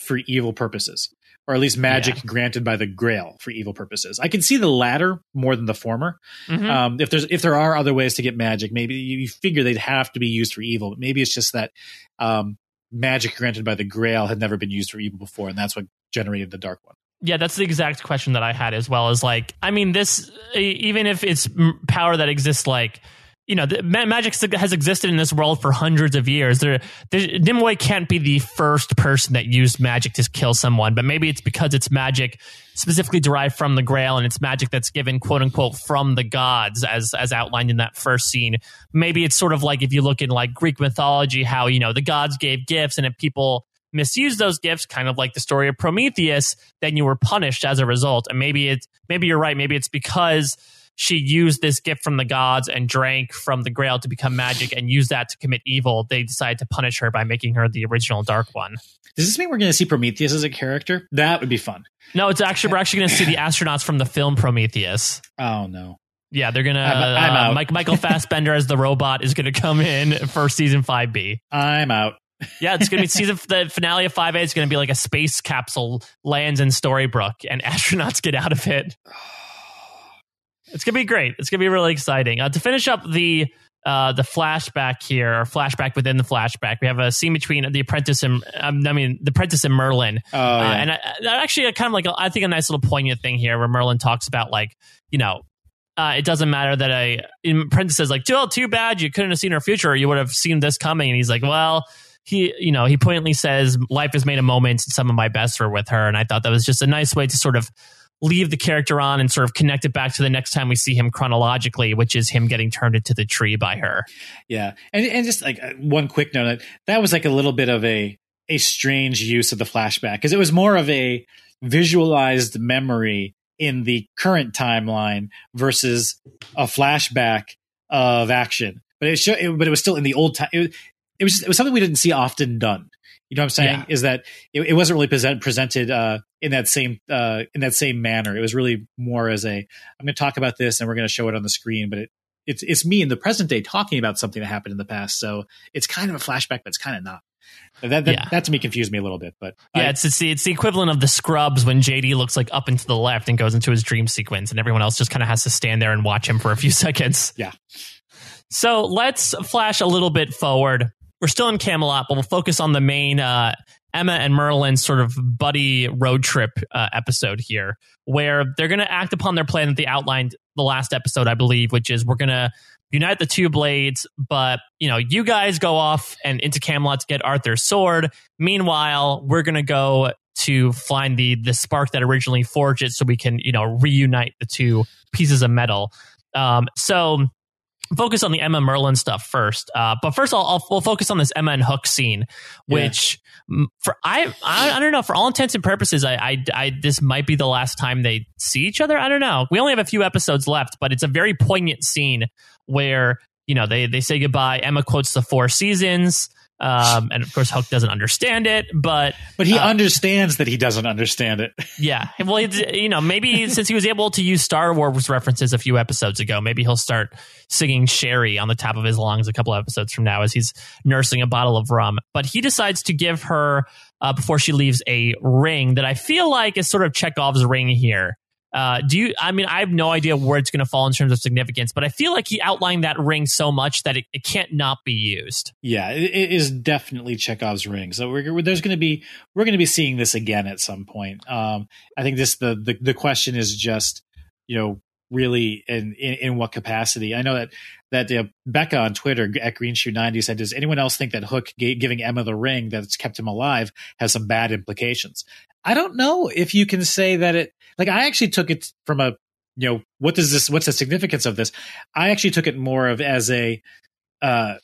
for evil purposes. Or at least magic yeah. granted by the Grail for evil purposes. I can see the latter more than the former. Mm-hmm. Um, if there's if there are other ways to get magic, maybe you figure they'd have to be used for evil. But maybe it's just that um, magic granted by the Grail had never been used for evil before, and that's what generated the Dark One. Yeah, that's the exact question that I had as well. Is like, I mean, this even if it's power that exists, like. You know, the, magic has existed in this world for hundreds of years. There, there, Nimue can't be the first person that used magic to kill someone, but maybe it's because it's magic specifically derived from the Grail and it's magic that's given, quote unquote, from the gods, as as outlined in that first scene. Maybe it's sort of like if you look in like Greek mythology, how, you know, the gods gave gifts and if people misuse those gifts, kind of like the story of Prometheus, then you were punished as a result. And maybe it's, maybe you're right. Maybe it's because... she used this gift from the gods and drank from the Grail to become magic and used that to commit evil. They decided to punish her by making her the original Dark One. Does this mean we're going to see Prometheus as a character? That would be fun. No, it's actually we're actually going to see the astronauts from the film Prometheus. Oh, no. Yeah, they're going to... I'm, I'm uh, out. Mike, Michael Fassbender as the robot is going to come in for season five B. I'm out. Yeah, it's going to be season the finale of five A. It's going to be like a space capsule lands in Storybrooke and astronauts get out of it. It's going to be great. It's going to be really exciting. Uh, to finish up the uh, the flashback here, or flashback within the flashback, we have a scene between the apprentice and, um, I mean, the apprentice and Merlin. Oh, yeah. uh, and I, I actually kind of like, I think a nice little poignant thing here where Merlin talks about like, you know, uh, it doesn't matter that I, apprentice says like, oh, too bad you couldn't have seen her future or you would have seen this coming. And he's like, well... He, you know, he poignantly says, life is made of moments and some of my best were with her. And I thought that was just a nice way to sort of leave the character on and sort of connect it back to the next time we see him chronologically, which is him getting turned into the tree by her. Yeah. And and just like one quick note, that was like a little bit of a, a strange use of the flashback because it was more of a visualized memory in the current timeline versus a flashback of action. But it, show, it, but it was still in the old time. It, It was, it was something we didn't see often done. You know what I'm saying? Yeah. Is that it, it wasn't really present, presented uh, in that same uh, in that same manner. It was really more as a, I'm going to talk about this and we're going to show it on the screen. But it, it's it's me in the present day talking about something that happened in the past. So it's kind of a flashback, but it's kind of not. That, that, yeah. that to me confused me a little bit. But yeah, I, it's, it's, the, it's the equivalent of the Scrubs when J D looks like up and to the left and goes into his dream sequence and everyone else just kind of has to stand there and watch him for a few seconds. Yeah. So let's flash a little bit forward. We're still in Camelot, but we'll focus on the main uh, Emma and Merlin's sort of buddy road trip uh, episode here, where they're going to act upon their plan that they outlined the last episode, I believe, which is we're going to unite the two blades, but, you know, you guys go off and into Camelot to get Arthur's sword. Meanwhile, we're going to go to find the the spark that originally forged it so we can, you know, reunite the two pieces of metal. Um, so focus on the Emma Merlin stuff first. Uh, but first, I'll, I'll, we'll focus on this Emma and Hook scene, which yeah. for I, I I don't know, for all intents and purposes, I, I, I this might be the last time they see each other. I don't know. We only have a few episodes left, but it's a very poignant scene where, you know, they, they say goodbye. Emma quotes the Four Seasons. Um, and of course, Hook doesn't understand it, but but he uh, understands that he doesn't understand it. Yeah, well, it's, you know, maybe since he was able to use Star Wars references a few episodes ago, maybe he'll start singing Sherry on the top of his lungs a couple episodes from now as he's nursing a bottle of rum. But he decides to give her uh, before she leaves a ring that I feel like is sort of Chekhov's ring here. Uh, do you? I mean, I have no idea where it's going to fall in terms of significance, but I feel like he outlined that ring so much that it, it can't not be used. Yeah, it, it is definitely Chekhov's ring. So we're, we're, there's going to be we're going to be seeing this again at some point. Um, I think this the, the the question is just, you know, really in in, in what capacity. I know that that uh, Becca on Twitter at Greenshoe ninety said, "Does anyone else think that Hook g- giving Emma the ring that's kept him alive has some bad implications?" I don't know if you can say that it, like, I actually took it from a, you know, what does this, what's the significance of this? I actually took it more of as a, uh,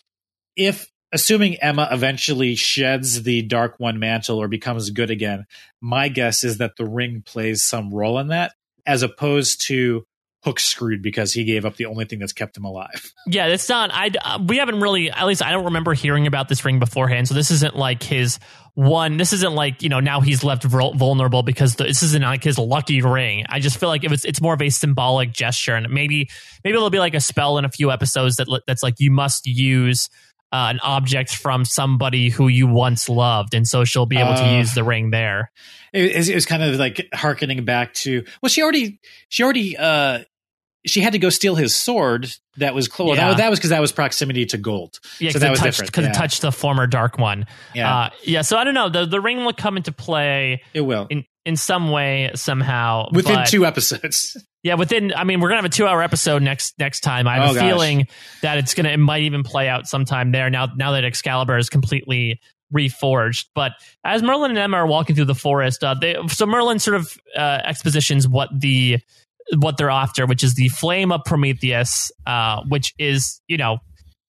if assuming Emma eventually sheds the Dark One mantle or becomes good again, my guess is that the ring plays some role in that, as opposed to Hook screwed because he gave up the only thing that's kept him alive. Yeah, that's not, I, uh, we haven't really, at least I don't remember hearing about this ring beforehand. So this isn't like his one, this isn't like, you know, now he's left vulnerable because the, this isn't like his lucky ring. I just feel like it was, it's more of a symbolic gesture. And maybe, maybe it'll be like a spell in a few episodes that that's like, you must use uh, an object from somebody who you once loved. And so she'll be able uh, to use the ring there. It, it was kind of like hearkening back to, well, she already, she already, uh, she had to go steal his sword that was close. Yeah. That, that was because that was proximity to gold. Yeah, so that was touched, different. Because yeah. it touched the former Dark One. Yeah. Uh, yeah. So I don't know. The the ring will come into play. It will. In, in some way, somehow. Within but, two episodes. Yeah. Within, I mean, we're going to have a two hour episode next next time. I have oh, a gosh. feeling that it's going to, it might even play out sometime there now, now that Excalibur is completely reforged. But as Merlin and Emma are walking through the forest, uh, they, so Merlin sort of uh, expositions what the, what they're after, which is the Flame of Prometheus, uh, which is, you know,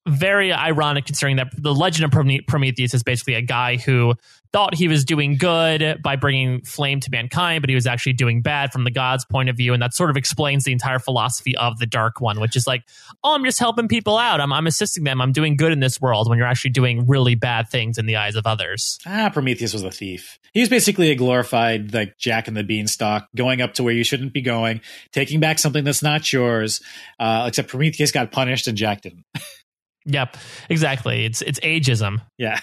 very ironic considering that the legend of Prometheus is basically a guy who thought he was doing good by bringing flame to mankind, but he was actually doing bad from the gods' point of view. And that sort of explains the entire philosophy of the Dark One, which is like, oh, I'm just helping people out. I'm, I'm assisting them. I'm doing good in this world, when you're actually doing really bad things in the eyes of others. Ah, Prometheus was a thief. He was basically a glorified, like, Jack and the Beanstalk, going up to where you shouldn't be going, taking back something that's not yours, uh, except Prometheus got punished and Jack didn't. Yep, exactly. It's it's ageism. Yeah.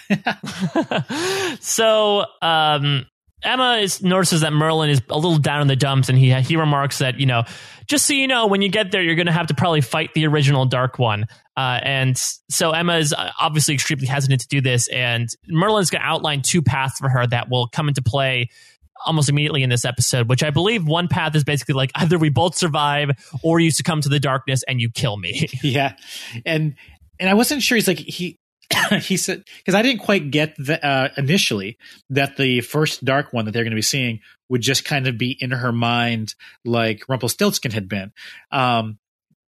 So um, Emma is, notices that Merlin is a little down in the dumps, and he he remarks that, you know, just so you know, when you get there, you're going to have to probably fight the original Dark One. Uh, and so Emma is obviously extremely hesitant to do this, and Merlin's going to outline two paths for her that will come into play almost immediately in this episode, which I believe one path is basically like, either we both survive or you succumb to the darkness and you kill me. Yeah, and... And I wasn't sure. He's like, he he said, because I didn't quite get the, uh, initially that the first Dark One that they're going to be seeing would just kind of be in her mind like Rumpelstiltskin had been. Um,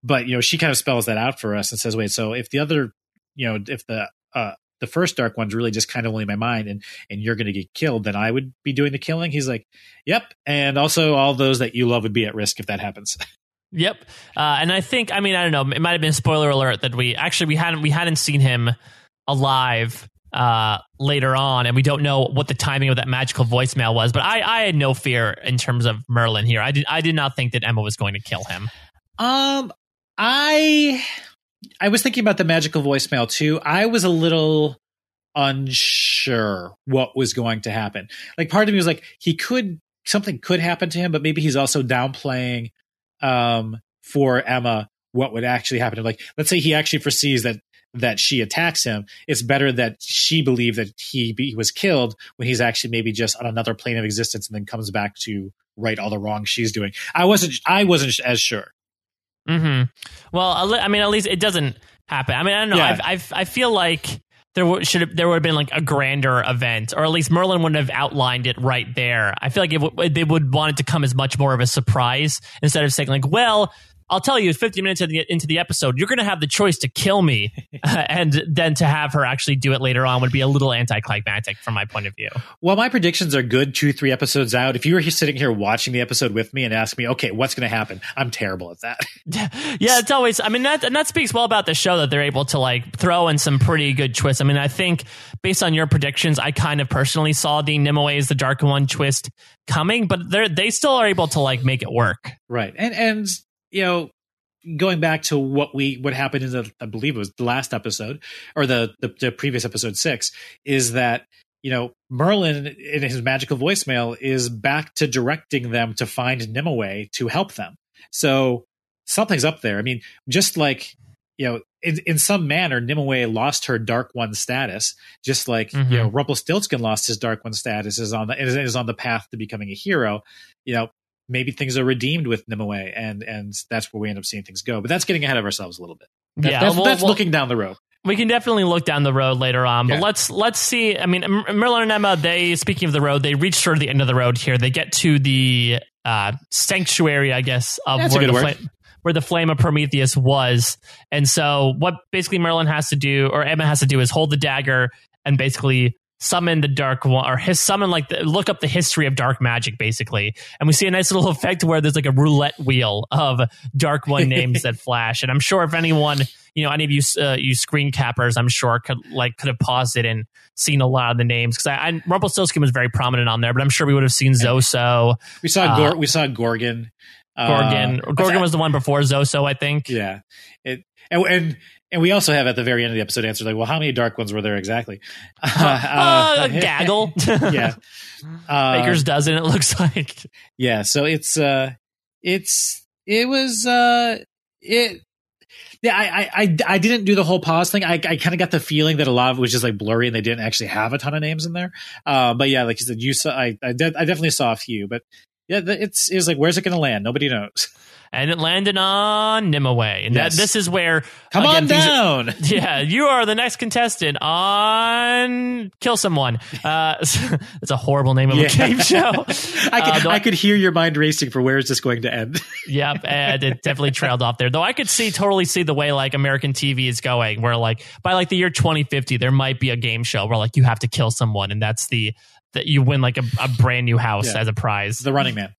but, you know, she kind of spells that out for us and says, wait, so if the other, you know, if the uh, the first Dark One's really just kind of only in my mind and, and you're going to get killed, then I would be doing the killing. He's like, yep. And also all those that you love would be at risk if that happens. Yep. Uh, and I think, I mean, I don't know, it might have been spoiler alert that we actually, we hadn't, we hadn't seen him alive uh, later on, and we don't know what the timing of that magical voicemail was, but I, I had no fear in terms of Merlin here. I did, I did not think that Emma was going to kill him. Um, I, I was thinking about the magical voicemail too. I was a little unsure what was going to happen. Like, part of me was like, he could, something could happen to him, but maybe he's also downplaying um for Emma what would actually happen. Like, let's say he actually foresees that that she attacks him, it's better that she believed that he, be, he was killed when he's actually maybe just on another plane of existence and then comes back to right all the wrong she's doing. I wasn't I wasn't as sure. Mm-hmm. Well, I mean, at least it doesn't happen. I mean, I don't know. Yeah. I I feel like there should there would have been like a grander event, or at least Merlin wouldn't have outlined it right there. I feel like it w- they would want it to come as much more of a surprise instead of saying like, well, I'll tell you, fifty minutes into the, into the episode, you're going to have the choice to kill me. Uh, and then to have her actually do it later on would be a little anticlimactic from my point of view. Well, my predictions are good two, three episodes out. If you were sitting here watching the episode with me and ask me, okay, what's going to happen? I'm terrible at that. Yeah, it's always, I mean, that, and that speaks well about the show that they're able to like throw in some pretty good twists. I mean, I think based on your predictions, I kind of personally saw the Nimue is the Dark One twist coming, but they they still are able to like make it work. Right. And, and, you know, going back to what we what happened in the, I believe it was the last episode or the, the the previous episode six, is that, you know, Merlin in his magical voicemail is back to directing them to find Nimue to help them. So something's up there. I mean, just like, you know, in, in some manner, Nimue lost her Dark One status, just like, mm-hmm. you know, Rumpelstiltskin lost his Dark One status is on the is, is on the path to becoming a hero. You know, maybe things are redeemed with Nimue, and and that's where we end up seeing things go. But that's getting ahead of ourselves a little bit. That, yeah, that's, well, that's well, looking down the road. We can definitely look down the road later on. But yeah. let's let's see. I mean, Merlin and Emma, they, speaking of the road, they reach sort of the end of the road here. They get to the uh, sanctuary, I guess, of where the, flame, where the Flame of Prometheus was. And so what basically Merlin has to do, or Emma has to do, is hold the dagger and basically summon the Dark One, or his summon like the, look up the history of dark magic basically, and we see a nice little effect where there's like a roulette wheel of Dark One names that flash. And I'm sure if anyone, you know, any of you uh, you screen cappers, I'm sure could like could have paused it and seen a lot of the names, because I, I Rumpelstiltskin was very prominent on there, but I'm sure we would have seen Zoso. We saw uh, Gor- we saw Gorgon. Gorgon. Uh, Gorgon was the one before Zoso, I think. Yeah, it and. and And we also have at the very end of the episode answered like, well, how many Dark Ones were there exactly? Uh, uh, uh, a gaggle. Yeah. Uh, Baker's dozen, it looks like. Yeah. So it's, uh, it's, it was, uh, it, yeah, I, I, I didn't do the whole pause thing. I, I kind of got the feeling that a lot of it was just like blurry and they didn't actually have a ton of names in there. Uh, but yeah, like you said, you saw, I, I, de- I definitely saw a few, but yeah, it's, it's like, where's it going to land? Nobody knows. And it landed on Nimue. And yes. that, this is where... Come again, on down! Are, yeah, you are the next contestant on... Kill Someone. Uh, it's a horrible name of yeah. a game show. I, could, uh, though, I could hear your mind racing for where is this going to end. Yep, and it definitely trailed off there. Though I could see totally see the way like American T V is going, where like by like the year twenty fifty, there might be a game show where like you have to kill someone, and that's the... that you win like a, a brand new house yeah. as a prize. The Running Man.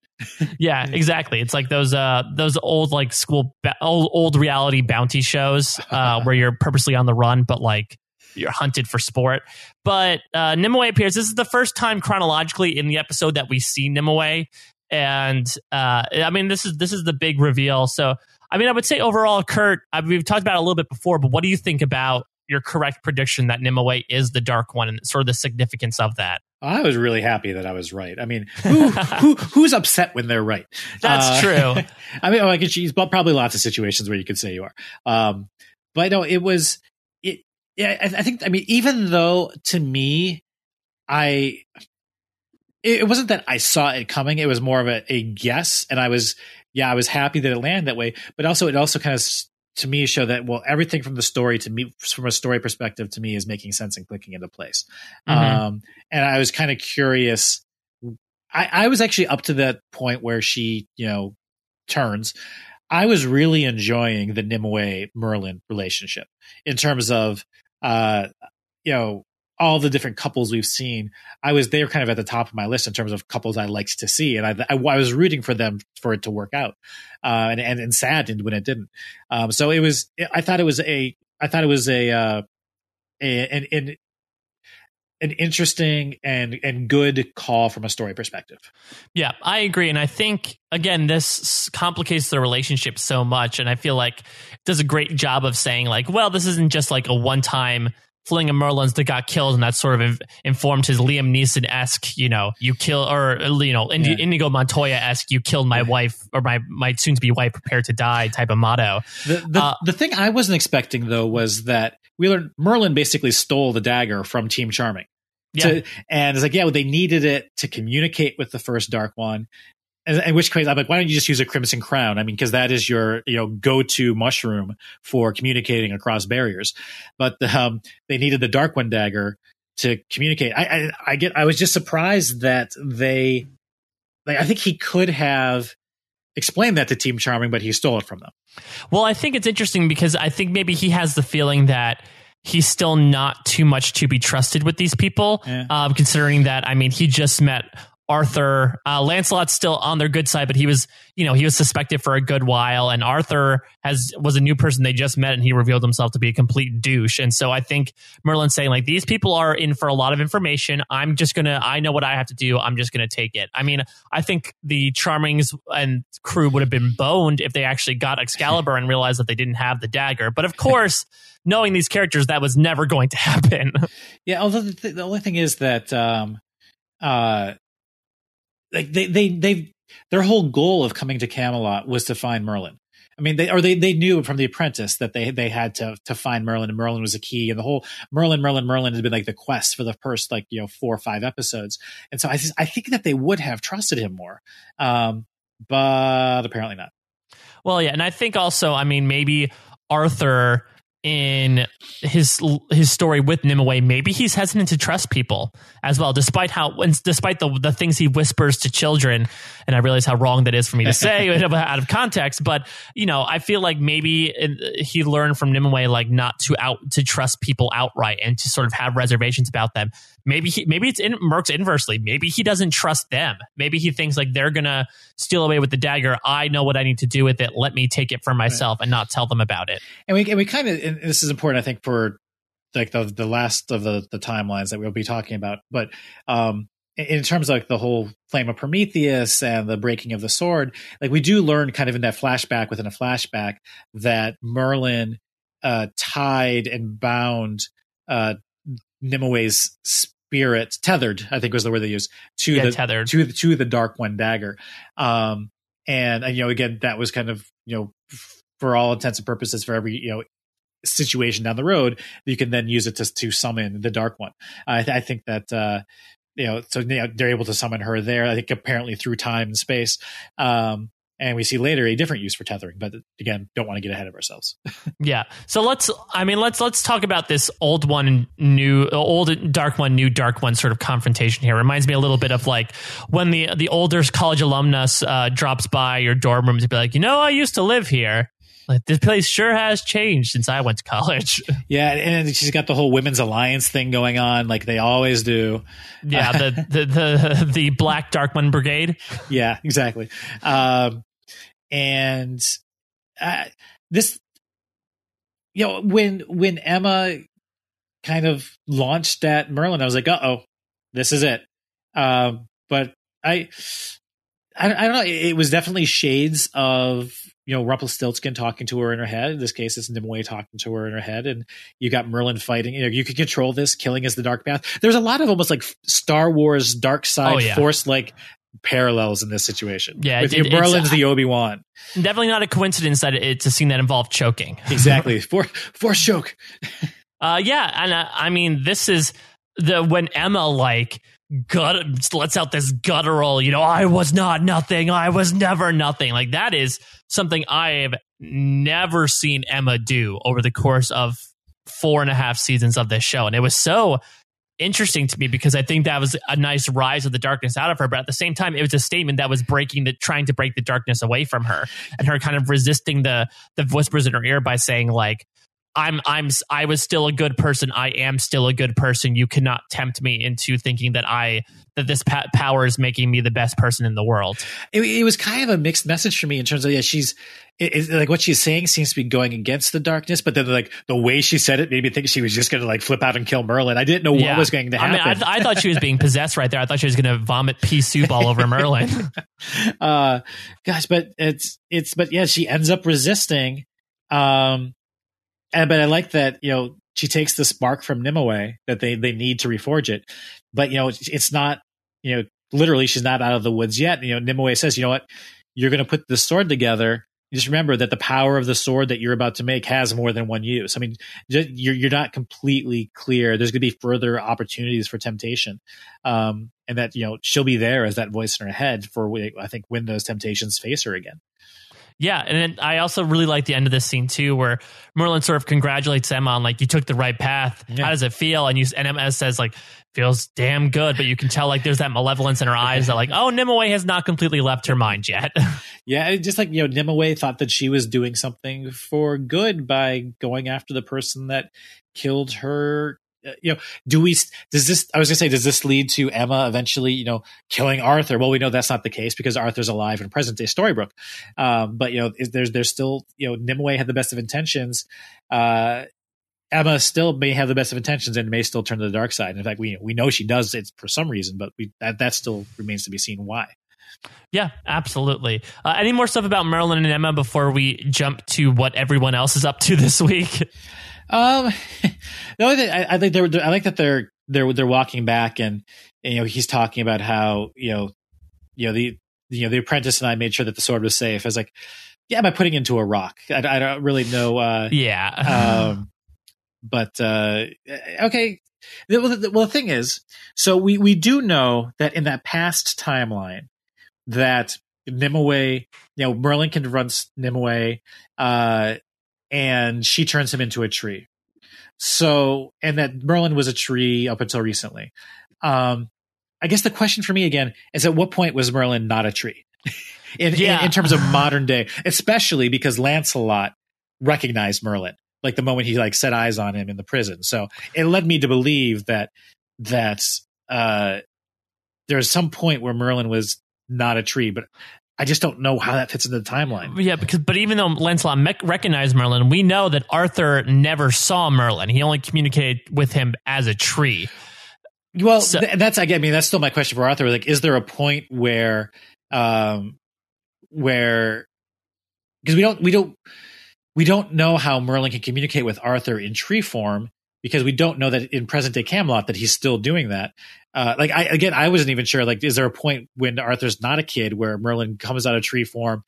Yeah, exactly. It's like those uh those old like school ba- old, old reality bounty shows uh where you're purposely on the run, but like you're hunted for sport. But uh Nimue appears. This is the first time chronologically in the episode that we see Nimue, and uh I mean this is this is the big reveal. So I mean I would say overall, Kurt, I mean, we've talked about it a little bit before, but what do you think about your correct prediction that Nimue is the Dark One and sort of the significance of that? I was really happy that I was right. I mean, who, who who's upset when they're right? That's uh, true. I mean, oh, I could choose, but probably lots of situations where you could say you are. Um, but no, it was it. Yeah, I, I think. I mean, even though to me, I it, it wasn't that I saw it coming. It was more of a, a guess, and I was yeah, I was happy that it landed that way. But also, it also kind of to me show that well, everything from the story to me, from a story perspective, to me is making sense and clicking into place. Mm-hmm. Um, and I was kind of curious. I, I was actually up to that point where she, you know, turns. I was really enjoying the Nimue Merlin relationship in terms of, uh, you know, all the different couples we've seen. I was they were kind of at the top of my list in terms of couples I liked to see, and I I, I was rooting for them for it to work out, uh, and, and and saddened when it didn't. Um, so it was I thought it was a I thought it was a, uh, a an, an an interesting and and good call from a story perspective. Yeah, I agree, and I think again this complicates the relationship so much, and I feel like it does a great job of saying like, well, this isn't just like a one time. Fling of Merlin's that got killed, and that sort of informed his Liam Neeson-esque, you know, you kill, or, you know, Indi- yeah. Inigo Montoya-esque, you killed my wife, or my, my soon-to-be wife, prepare to die type of motto. The, the, uh, the thing I wasn't expecting, though, was that we learned Merlin basically stole the dagger from Team Charming. Yeah. To, and it's like, yeah, well, they needed it to communicate with the first Dark One. In which case, I'm like, why don't you just use a Crimson Crown? I mean, because that is your, you know, go-to mushroom for communicating across barriers. But um, they needed the Dark One dagger to communicate. I, I, I get. I was just surprised that they. Like, I think he could have explained that to Team Charming, but he stole it from them. Well, I think it's interesting because I think maybe he has the feeling that he's still not too much to be trusted with these people, yeah. uh, considering that I mean, he just met Arthur. uh, Lancelot's still on their good side, but he was, you know, he was suspected for a good while. And Arthur has was a new person they just met, and he revealed himself to be a complete douche. And so I think Merlin's saying, like, these people are in for a lot of information. I'm just gonna, I know what I have to do. I'm just gonna take it. I mean, I think the Charmings and crew would have been boned if they actually got Excalibur and realized that they didn't have the dagger. But of course, knowing these characters, that was never going to happen. Yeah. Although the, th- the only thing is that, um, uh. Like they, they, they, their whole goal of coming to Camelot was to find Merlin. I mean, they, or they, they knew from The Apprentice that they, they had to, to find Merlin, and Merlin was a key, and the whole Merlin, Merlin, Merlin had been like the quest for the first, like, you know, four or five episodes. And so I, I think that they would have trusted him more, um, but apparently not. Well, yeah. And I think also, I mean, maybe Arthur in his his story with Nimue, maybe he's hesitant to trust people as well, despite how despite the the things he whispers to children. And I realize how wrong that is for me to say out of context, but you know, I feel like maybe he learned from Nimue, like, not to out to trust people outright and to sort of have reservations about them. Maybe he, maybe it's in Merck's inversely. Maybe he doesn't trust them. Maybe he thinks like they're gonna steal away with the dagger. I know what I need to do with it. Let me take it for myself, right, and not tell them about it. And we and we kind of. And this is important, I think, for like the the last of the, the timelines that we'll be talking about. But um, in terms of like the whole Flame of Prometheus and the breaking of the sword, like we do learn kind of in that flashback within a flashback that Merlin uh, tied and bound uh, Nimue's spirit, tethered, I think was the word they used, to yeah, the tethered. to the to the Dark One dagger. Um, and, and you know, again, that was kind of, you know, for all intents and purposes, for every, you know, situation down the road, you can then use it to to summon the Dark One. I, th- I think that uh, you know, so you know, they're able to summon her there. I think apparently through time and space, um, and we see later a different use for tethering. But again, don't want to get ahead of ourselves. Yeah. So let's, I mean, let's let's talk about this old one, new old Dark One, new Dark One sort of confrontation here. Reminds me a little bit of like when the the older college alumnus uh, drops by your dorm room to be like, you know, I used to live here. Like, this place sure has changed since I went to college. Yeah, and she's got the whole Women's Alliance thing going on, like they always do. Yeah, the the, the the Black Dark One Brigade. Yeah, exactly. Um, and uh, this, you know, when when Emma kind of launched at Merlin, I was like, uh oh, this is it. Um, but I, I, I don't know. It was definitely shades of, you know, Rumpelstiltskin talking to her in her head. In this case, it's Nimue talking to her in her head, and you got Merlin fighting. You know, you can control this. Killing is the dark path. There's a lot of almost like Star Wars dark side, oh, yeah, force like parallels in this situation. Yeah, with, it, you know, Merlin's the Obi-Wan. Definitely not a coincidence that it's a scene that involved choking. Exactly, for force choke. uh, yeah, and uh, I mean, this is the when Emma like. Gut, lets out this guttural, you know, I was not nothing. I was never nothing. Like, that is something I've never seen Emma do over the course of four and a half seasons of this show. And it was so interesting to me because I think that was a nice rise of the darkness out of her. But at the same time, it was a statement that was breaking the, trying to break the darkness away from her, and her kind of resisting the the whispers in her ear by saying like, I'm, I'm, I was still a good person. I am still a good person. You cannot tempt me into thinking that I, that this pa- power is making me the best person in the world. It, it was kind of a mixed message for me in terms of, yeah, she's it, it, like what she's saying seems to be going against the darkness, but then like the way she said it made me think she was just going to like flip out and kill Merlin. I didn't know yeah. what was going to happen. I mean, I, th- I thought she was being possessed right there. I thought she was going to vomit pea soup all over Merlin. uh, gosh, but it's, it's, but yeah, she ends up resisting. Um, And, but I like that, you know, she takes the spark from Nimue that they, they need to reforge it. But, you know, it's not, you know, literally she's not out of the woods yet. You know, Nimue says, you know what, you're going to put the sword together just remember that the power of the sword that you're about to make has more than one use. I mean, just, you're, you're not completely clear. There's going to be further opportunities for temptation. Um, and that, you know, she'll be there as that voice in her head for, I think, when those temptations face her again. Yeah, and then I also really like the end of this scene too, where Merlin sort of congratulates Emma on, like, you took the right path. Yeah. How does it feel? And you, and Emma says, like, feels damn good, but you can tell, like, there's that malevolence in her eyes that, like, oh, Nimue has not completely left her mind yet. Yeah, just like, you know, Nimue thought that she was doing something for good by going after the person that killed her. You know, do we, does this, I was gonna say, does this lead to Emma eventually, you know, killing Arthur? Well, we know that's not the case because Arthur's alive in present day Storybrooke. Um, but, you know, is, there's, there's still, you know, Nimue had the best of intentions. Uh, Emma still may have the best of intentions and may still turn to the dark side. And in fact, we, we know she does it for some reason, but we, that, that still remains to be seen why. Yeah, absolutely. Uh, any more stuff about Merlin and Emma before we jump to what everyone else is up to this week? Um, no, I, I think they're, I like that they're, they're, they're walking back and, and, you know, he's talking about how, you know, you know, the, you know, the apprentice and I made sure that the sword was safe. I was like, yeah, by putting it into a rock. I, I don't really know. Uh, yeah. um, but, uh, okay. Well the, well, the thing is, so we, we do know that in that past timeline that Nimue, you know, Merlin confronts Nimue, uh, and she turns him into a tree. So, and that Merlin was a tree up until recently. Um, I guess the question for me again is, at what point was Merlin not a tree in, yeah. in, in terms of modern day, especially because Lancelot recognized Merlin, like the moment he like set eyes on him in the prison. So it led me to believe that, that uh, there's some point where Merlin was not a tree, but I just don't know how that fits into the timeline. Yeah, because but even though Lancelot me- recognized Merlin, we know that Arthur never saw Merlin. He only communicated with him as a tree. Well, so, th- that's I mean that's still my question for Arthur. Like, is there a point where, um, where because we don't we don't we don't know how Merlin can communicate with Arthur in tree form, because we don't know that in present day Camelot that he's still doing that. Uh, like I, again, I wasn't even sure, like, is there a point when Arthur's not a kid where Merlin comes out of tree form,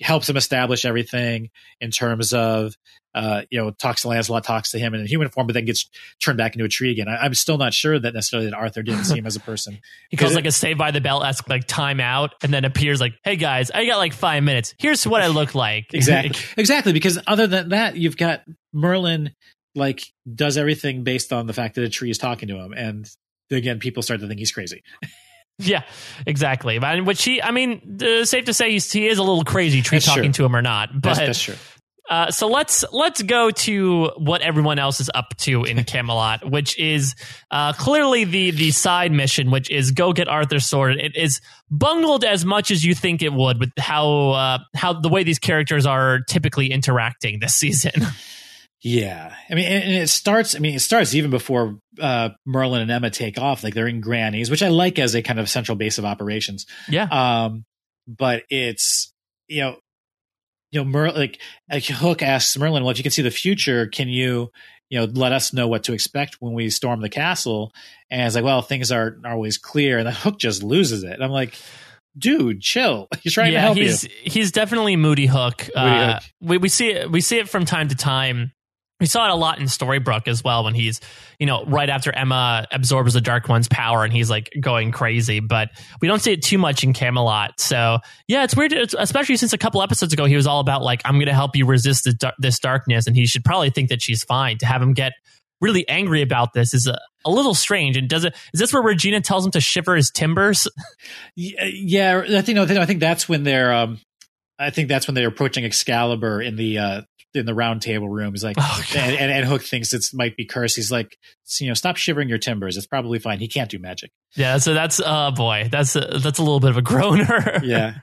helps him establish everything in terms of, uh, you know, talks to Lancelot, talks to him in a human form, but then gets turned back into a tree again. I, I'm still not sure that necessarily that Arthur didn't see him as a person. He calls it, like a Saved by the Bell-esque like timeout and then appears like, hey guys, I got like five minutes. Here's what I look like. Exactly. Exactly. Because other than that, you've got Merlin like does everything based on the fact that a tree is talking to him. And again, people start to think he's crazy. Yeah, exactly. Which he, I mean, uh, safe to say he's, he is a little crazy, tree that's talking true. To him or not. But that's, that's true. Uh, so let's let's go to what everyone else is up to in Camelot, which is uh, clearly the the side mission, which is go get Arthur's sword. It is bungled as much as you think it would with how uh, how the way these characters are typically interacting this season. Yeah, I mean, and it starts. I mean, it starts even before uh, Merlin and Emma take off. Like they're in Granny's, which I like as a kind of central base of operations. Yeah. Um, but it's you know, you know, Merlin. Like, like Hook asks Merlin, "Well, if you can see the future, can you, you know, let us know what to expect when we storm the castle?" And it's like, "Well, things aren't always clear." And then Hook just loses it. And I'm like, dude, chill. He's trying yeah, to help he's, you. He's definitely Moody Hook. Moody uh, Hook. We we see it, we see it from time to time. We saw it a lot in Storybrooke as well when he's, you know, right after Emma absorbs the Dark One's power and he's like going crazy, but we don't see it too much in Camelot. So yeah, it's weird, it's, especially since a couple episodes ago, he was all about like, I'm going to help you resist this, this darkness. And he should probably think that she's fine. To have him get really angry about this is a, a little strange. And does it, is this where Regina tells him to shiver his timbers? Yeah. I think, I think that's when they're, um, I think that's when they're approaching Excalibur in the, uh, in the round table room. He's like, oh, and, and, and Hook thinks it might be cursed. He's like, you know, stop shivering your timbers. It's probably fine. He can't do magic. Yeah. So that's, uh, boy, that's, a, that's a little bit of a groaner. Yeah.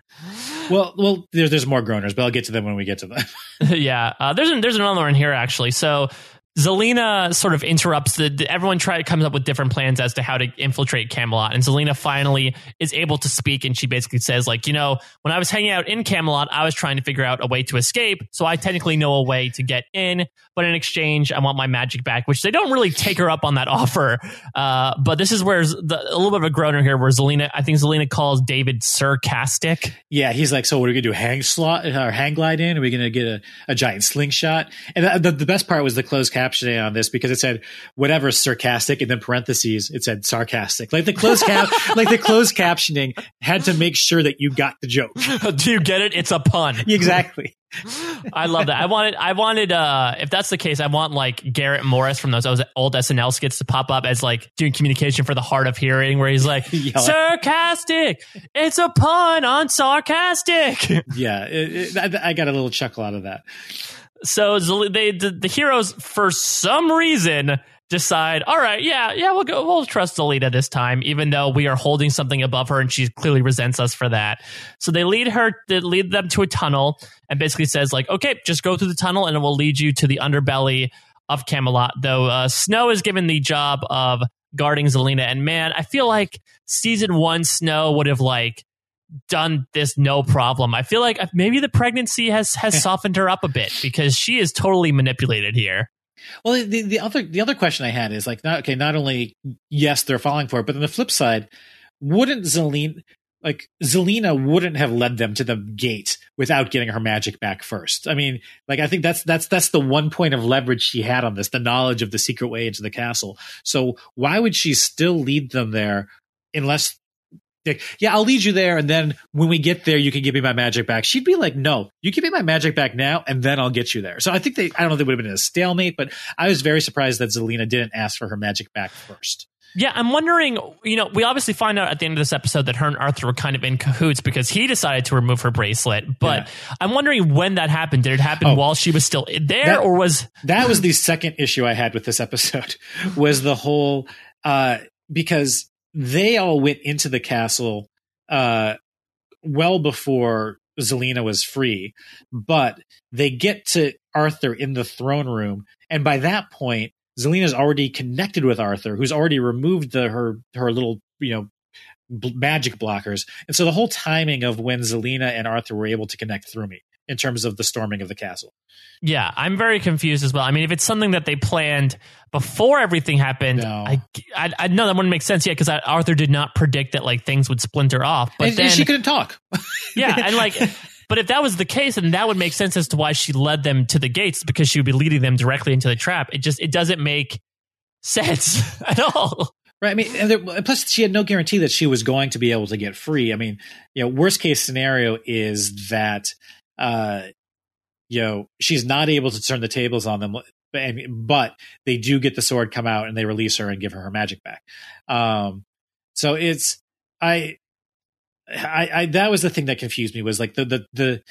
Well, well, there's, there's more groaners, but I'll get to them when we get to them. Yeah. Uh, there's, an, there's another one here actually. So Zelena sort of interrupts the everyone try comes up with different plans as to how to infiltrate Camelot, and Zelena finally is able to speak, and she basically says, like, you know, when I was hanging out in Camelot, I was trying to figure out a way to escape, so I technically know a way to get in, but in exchange I want my magic back, which they don't really take her up on that offer. Uh, but this is where the, a little bit of a groaner here where Zelena, I think Zelena calls David sarcastic. Yeah, he's like, so what are we gonna do, hang slot or hang glide in? Are we gonna get a, a giant slingshot? And the, the best part was the closed caption captioning on this, because it said whatever sarcastic, and then parentheses it said sarcastic. Like the closed cap, like the closed captioning had to make sure that you got the joke. Do you get it? It's a pun. Exactly. I love that. I wanted, I wanted, uh, if that's the case, I want like Garrett Morris from those old S N L skits to pop up as like doing communication for the hard of hearing, where he's like, sarcastic, it's a pun on sarcastic. Yeah. It, it, I, I got a little chuckle out of that. So they, the, the heroes, for some reason, decide, all right, yeah, yeah, we'll go, we'll trust Zelena this time, even though we are holding something above her and she clearly resents us for that. So they lead her, they lead them to a tunnel, and basically says, like, okay, just go through the tunnel and it will lead you to the underbelly of Camelot. Though uh, Snow is given the job of guarding Zelena, and man, I feel like season one Snow would have like done this no problem. I feel like maybe the pregnancy has has softened her up a bit, because she is totally manipulated here. Well, the, the other the other question I had is like, not, okay, not only yes, they're falling for it, but on the flip side, wouldn't Zelena like Zelena wouldn't have led them to the gate without getting her magic back first? I mean, like I think that's that's that's the one point of leverage she had on this, the knowledge of the secret way into the castle. So why would she still lead them there unless? Like, yeah, I'll lead you there, and then when we get there, you can give me my magic back. She'd be like, no, you give me my magic back now, and then I'll get you there. So I think they, I don't know if they would have been a stalemate, but I was very surprised that Zelena didn't ask for her magic back first. Yeah, I'm wondering, you know, we obviously find out at the end of this episode that her and Arthur were kind of in cahoots because he decided to remove her bracelet. But yeah. I'm wondering when that happened. Did it happen oh, while she was still there, that, or was... That was the second issue I had with this episode, was the whole... Uh, because... They all went into the castle uh, well before Zelena was free, but they get to Arthur in the throne room, and by that point, Zelena's already connected with Arthur, who's already removed the, her her little you know b- magic blockers, and so the whole timing of when Zelena and Arthur were able to connect through me in terms of the storming of the castle. Yeah, I'm very confused as well. I mean, if it's something that they planned before everything happened, no. I, I, I know that wouldn't make sense yet, because Arthur did not predict that like things would splinter off. But and, then, and she couldn't talk. Yeah, and like, but if that was the case, then that would make sense as to why she led them to the gates, because she would be leading them directly into the trap. It just, it doesn't make sense at all. Right. I mean, and there, plus she had no guarantee that she was going to be able to get free. I mean, you know, worst case scenario is that uh you know she's not able to turn the tables on them, but, but they do get the sword come out and they release her and give her her magic back. Um so it's I I, I that was the thing that confused me, was like the the the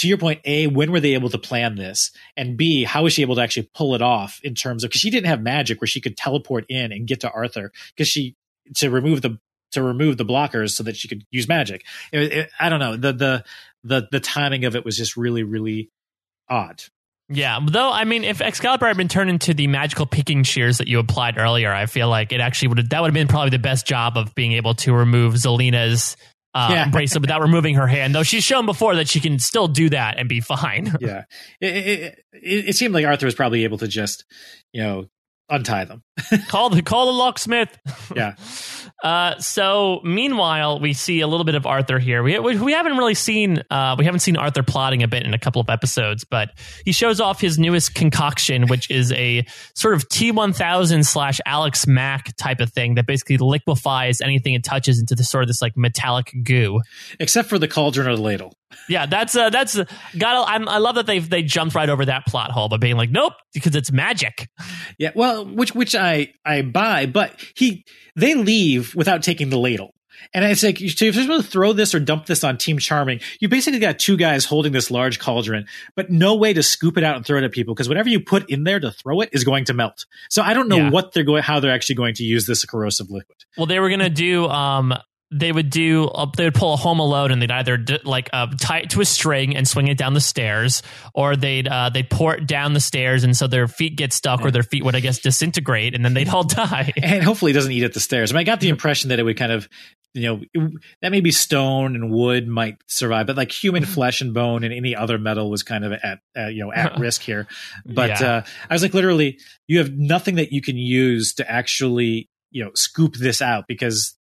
to your point, A, when were they able to plan this? And B, how was she able to actually pull it off in terms of, because she didn't have magic where she could teleport in and get to Arthur, because she to remove the to remove the blockers so that she could use magic. It, it, I don't know. The, the, the, the timing of it was just really, really odd. Yeah. Though, I mean, if Excalibur had been turned into the magical picking shears that you applied earlier, I feel like it actually would have, that would have been probably the best job of being able to remove Zelena's uh, yeah. bracelet without removing her hand, though she's shown before that she can still do that and be fine. Yeah. It, it, it, it seemed like Arthur was probably able to just, you know, untie them. call the call the locksmith. Yeah. Uh, so meanwhile, we see a little bit of Arthur here. We we, we haven't really seen uh, we haven't seen Arthur plotting a bit in a couple of episodes, but he shows off his newest concoction, which is a sort of T one thousand slash Alex Mack type of thing that basically liquefies anything it touches into the sort of this like metallic goo, except for the cauldron or the ladle. Yeah, that's uh, that's uh, got. I'm, I love that they they jumped right over that plot hole by being like, nope, because it's magic. Yeah, well, which which I I buy, but he they leave without taking the ladle, and it's like, if you're supposed to throw this or dump this on Team Charming, you basically got two guys holding this large cauldron, but no way to scoop it out and throw it at people, because whatever you put in there to throw it is going to melt. So I don't know yeah. what they're going, how they're actually going to use this corrosive liquid. Well, they were gonna do um. they would do, a, they would pull a Home Alone, and they'd either d- like uh, tie it to a string and swing it down the stairs, or they'd uh, they'd pour it down the stairs, and so their feet get stuck, or their feet would, I guess, disintegrate, and then they'd all die. And hopefully it doesn't eat at the stairs. I mean, I got the impression that it would kind of, you know, it, that maybe stone and wood might survive, but like human flesh and bone and any other metal was kind of at, uh, you know, at risk here. But yeah. uh, I was like, literally, you have nothing that you can use to actually, you know, scoop this out, because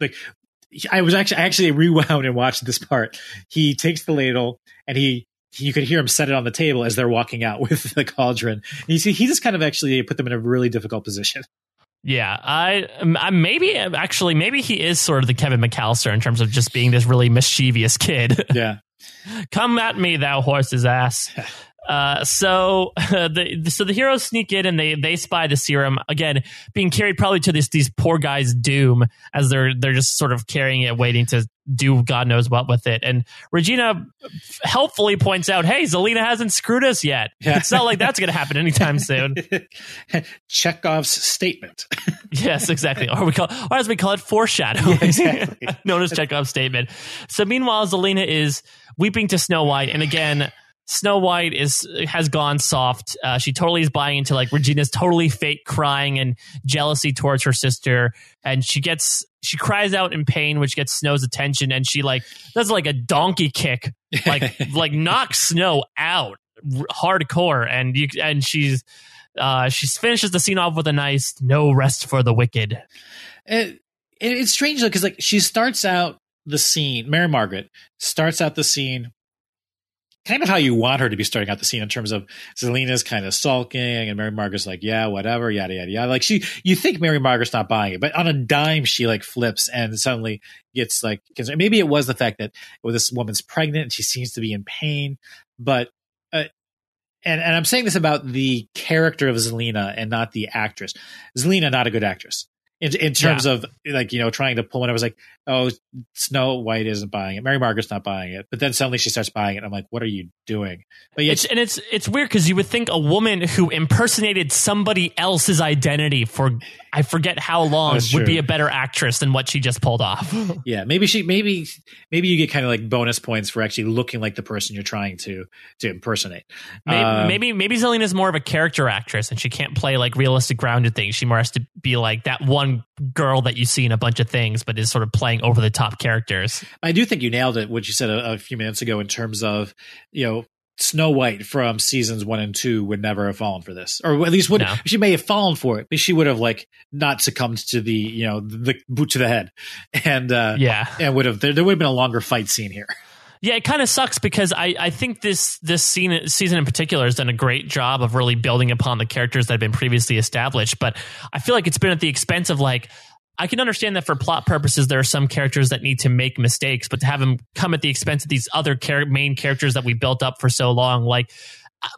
like, I was actually I actually rewound and watched this part. He takes the ladle, and he, he you could hear him set it on the table as they're walking out with the cauldron. And you see, he just kind of actually put them in a really difficult position. Yeah, I, I maybe actually maybe he is sort of the Kevin McCallister in terms of just being this really mischievous kid. Yeah, come at me, thou horse's ass. Uh, so, uh, the, so the heroes sneak in, and they, they spy the serum again, being carried probably to this, these poor guys' doom, as they're, they're just sort of carrying it, waiting to do God knows what with it. And Regina helpfully points out, hey, Zelena hasn't screwed us yet. Yeah. It's not like that's going to happen anytime soon. Chekhov's statement. Yes, exactly. Or we call, or as we call it, foreshadowing. Yeah, exactly. Known as Chekhov's statement. So meanwhile, Zelena is weeping to Snow White. And again, Snow White is has gone soft. Uh, she totally is buying into like Regina's totally fake crying and jealousy towards her sister, and she gets she cries out in pain, which gets Snow's attention, and she like does like a donkey kick, like like knocks Snow out r- hardcore, and you and she's uh, she finishes the scene off with a nice "No rest for the wicked." It, it, it's strange though, because like she starts out the scene, Mary Margaret starts out the scene kind of how you want her to be starting out the scene, in terms of Zelena's kind of sulking and Mary Margaret's like, yeah, whatever, yada, yada, yada. Like she, you think Mary Margaret's not buying it, but on a dime, she like flips and suddenly gets like concerned. Maybe it was the fact that well, this woman's pregnant and she seems to be in pain, but, uh, and, and I'm saying this about the character of Zelena and not the actress. Zelena, not a good actress. In, in terms yeah. of like, you know, trying to pull, and I was like, oh, Snow White isn't buying it. Mary Margaret's not buying it. But then suddenly she starts buying it. I'm like, what are you doing? But yeah, it's, and it's it's weird because you would think a woman who impersonated somebody else's identity for I forget how long would true. be a better actress than what she just pulled off. Yeah, maybe she maybe maybe you get kind of like bonus points for actually looking like the person you're trying to to impersonate. Maybe um, maybe, maybe Zelena's more of a character actress and she can't play like realistic grounded things. She more has to be like that one girl that you see in a bunch of things, but is sort of playing over the top characters. I do think you nailed it, what you said a, a few minutes ago in terms of, you know, Snow White from seasons one and two would never have fallen for this, or at least would no. she may have fallen for it, but she would have like not succumbed to the, you know, the boot to the head, and uh, yeah, and would have there, there would have been a longer fight scene here. Yeah, it kind of sucks because I, I think this this scene, season in particular has done a great job of really building upon the characters that have been previously established. But I feel like it's been at the expense of like, I can understand that for plot purposes, there are some characters that need to make mistakes, but to have them come at the expense of these other char- main characters that we built up for so long, like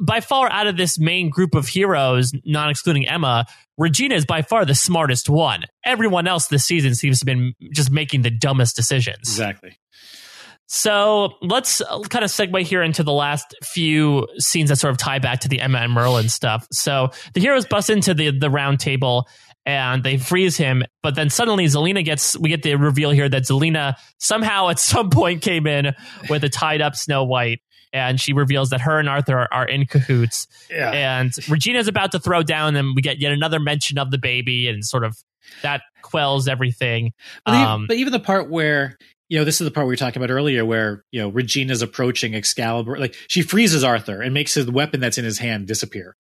by far out of this main group of heroes, not excluding Emma, Regina is by far the smartest one. Everyone else this season seems to have been just making the dumbest decisions. Exactly. So let's kind of segue here into the last few scenes that sort of tie back to the Emma and Merlin stuff. So the heroes bust into the, the round table and they freeze him. But then suddenly Zelena gets, we get the reveal here that Zelena somehow at some point came in with a tied up Snow White. And she reveals that her and Arthur are, are in cahoots. Yeah. And Regina's about to throw down and we get yet another mention of the baby and sort of that quells everything. But, um, but even the part where... You know, this is the part we were talking about earlier where, you know, Regina's approaching Excalibur. Like, she freezes Arthur and makes his weapon that's in his hand disappear.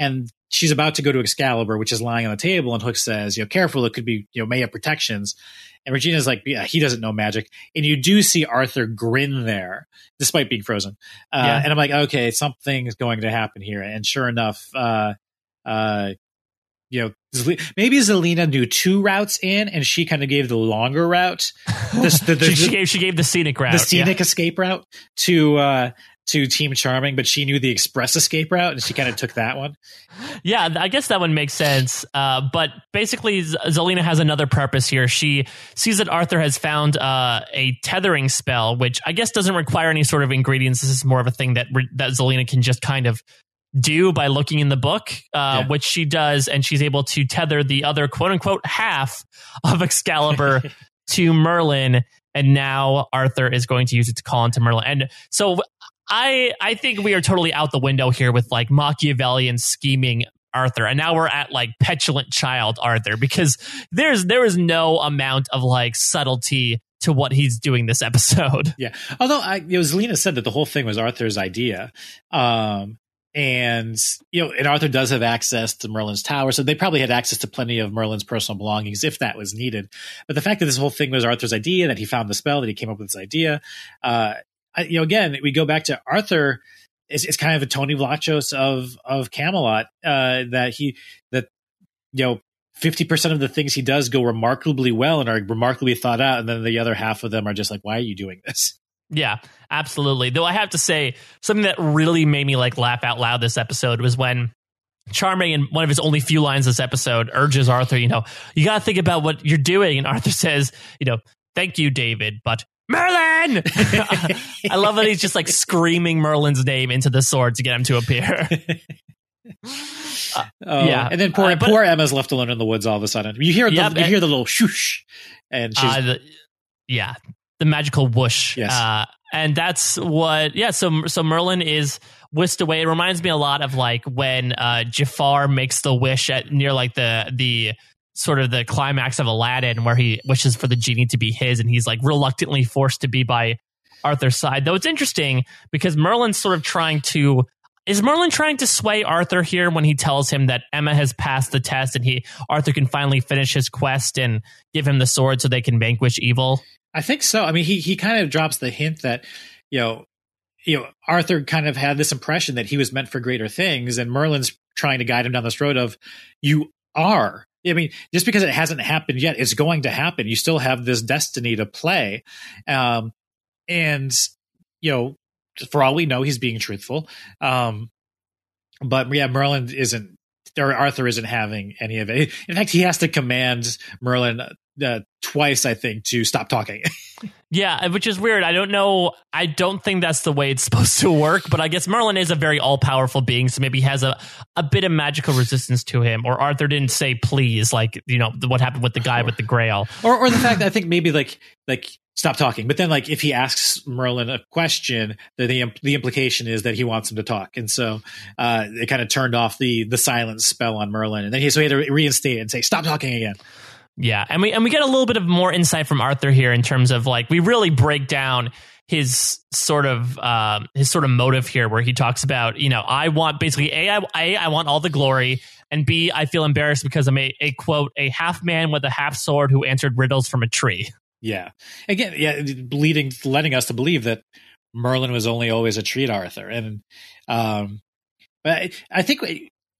And she's about to go to Excalibur, which is lying on the table. And Hook says, you know, careful, it could be, you know, may have protections. And Regina's like, yeah, he doesn't know magic. And you do see Arthur grin there, despite being frozen. Uh, yeah. And I'm like, okay, something's going to happen here. And sure enough, uh, uh, you know, maybe Zelena knew two routes in and she kind of gave the longer route. The, the, the, she, she, gave, she gave the scenic route. The scenic yeah. escape route to uh, to Team Charming, but she knew the express escape route and she kind of took that one. Yeah, I guess that one makes sense. Uh, but basically, Zelena has another purpose here. She sees that Arthur has found uh, a tethering spell, which I guess doesn't require any sort of ingredients. This is more of a thing that, that Zelena can just kind of do by looking in the book, uh, yeah. which she does, and she's able to tether the other quote unquote half of Excalibur to Merlin, and now Arthur is going to use it to call into Merlin. And so I I think we are totally out the window here with like Machiavellian scheming Arthur, and now we're at like petulant child Arthur, because there's there is no amount of like subtlety to what he's doing this episode. Yeah, although I, you know, Zelena said that the whole thing was Arthur's idea, um, and you know, and Arthur does have access to Merlin's tower, so they probably had access to plenty of Merlin's personal belongings if that was needed. But the fact that this whole thing was Arthur's idea, that he found the spell, that he came up with this idea, uh, I, you know, again, we go back to Arthur. It's, it's kind of a Tony Vlachos of of Camelot, uh, that he that you know fifty percent of the things he does go remarkably well and are remarkably thought out, and then the other half of them are just like, why are you doing this? Yeah, absolutely. Though I have to say, something that really made me like laugh out loud this episode was when Charming, in one of his only few lines this episode, urges Arthur, you know, you got to think about what you're doing, and Arthur says, you know, thank you, David, but Merlin! I love that he's just like screaming Merlin's name into the sword to get him to appear. uh, oh, yeah, and then poor, uh, but, poor Emma's left alone in the woods. All of a sudden, you hear the, yep, you and, hear the little shoosh, and she's, uh, the, yeah, the magical whoosh. Yes, uh, and that's what. Yeah, so so Merlin is whisked away. It reminds me a lot of like when uh, Jafar makes the wish at near like the the. sort of the climax of Aladdin, where he wishes for the genie to be his, and he's like reluctantly forced to be by Arthur's side. Though it's interesting because Merlin's sort of trying to, is Merlin trying to sway Arthur here when he tells him that Emma has passed the test and he, Arthur can finally finish his quest and give him the sword so they can vanquish evil? I think so. I mean, he, he kind of drops the hint that, you know, you know, Arthur kind of had this impression that he was meant for greater things, and Merlin's trying to guide him down this road of, you are, I mean, just because it hasn't happened yet, it's going to happen. You still have this destiny to play. Um, and, you know, for all we know, he's being truthful. Um, but yeah, Merlin isn't, or Arthur isn't having any of it. In fact, he has to command Merlin uh, twice, I think, to stop talking. Yeah, which is weird. I don't know. I don't think that's the way it's supposed to work, but I guess Merlin is a very all-powerful being, so maybe he has a, a bit of magical resistance to him, or Arthur didn't say please, like, you know, what happened with the guy with the grail. Or or the fact that I think maybe, like, like stop talking, but then, like, if he asks Merlin a question, the, the, the implication is that he wants him to talk, and so uh, it kind of turned off the the silence spell on Merlin, and then he, so he had to reinstate it and say, stop talking again. Yeah, and we and we get a little bit of more insight from Arthur here in terms of like we really break down his sort of uh, his sort of motive here, where he talks about, you know, I want basically a I, a I want all the glory, and B, I feel embarrassed because I'm a, a quote a half man with a half sword who answered riddles from a tree. Yeah, again, yeah, leading letting us to believe that Merlin was only always a tree to Arthur, and um, but I, I think,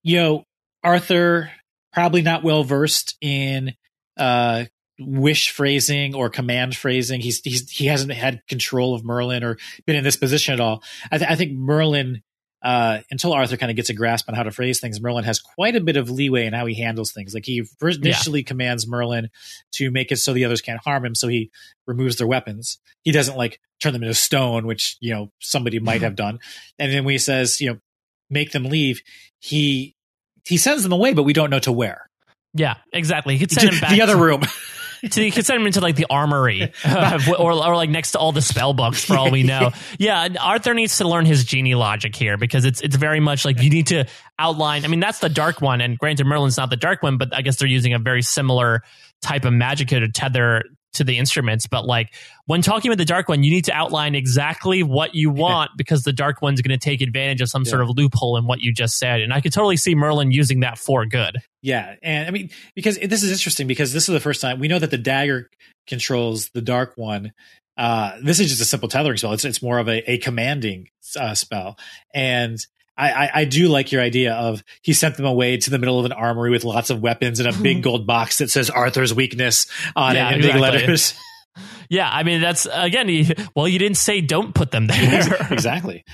you know, Arthur probably not well versed in uh wish phrasing or command phrasing. He's, he's he hasn't had control of Merlin or been in this position at all. I, th- I think Merlin, uh until Arthur kind of gets a grasp on how to phrase things, Merlin has quite a bit of leeway in how he handles things. Like he first initially yeah. commands Merlin to make it so the others can't harm him, so he removes their weapons. He doesn't like turn them into stone, which, you know, somebody might have done. And then when he says, you know, make them leave, he he sends them away, but we don't know to where. Yeah, exactly. He could send him back the other to, room. to, he could send him into like the armory, uh, or or like next to all the spell books for all we know. Yeah, Arthur needs to learn his genie logic here, because it's it's very much like you need to outline. I mean, that's the Dark One, and granted, Merlin's not the Dark One, but I guess they're using a very similar type of magic to tether to the instruments. But like when talking with the Dark One, you need to outline exactly what you want, because the Dark One's going to take advantage of some yeah. sort of loophole in what you just said. And I could totally see Merlin using that for good. Yeah. And I mean, because this is interesting, because this is the first time we know that the dagger controls the Dark One. Uh, this is just a simple tethering spell. It's, it's more of a, a commanding uh, spell. And I, I, I do like your idea of he sent them away to the middle of an armory with lots of weapons and a big gold box that says Arthur's weakness on yeah, it in exactly. big letters. Yeah, I mean, that's, again, he, well, you didn't say don't put them there. Exactly.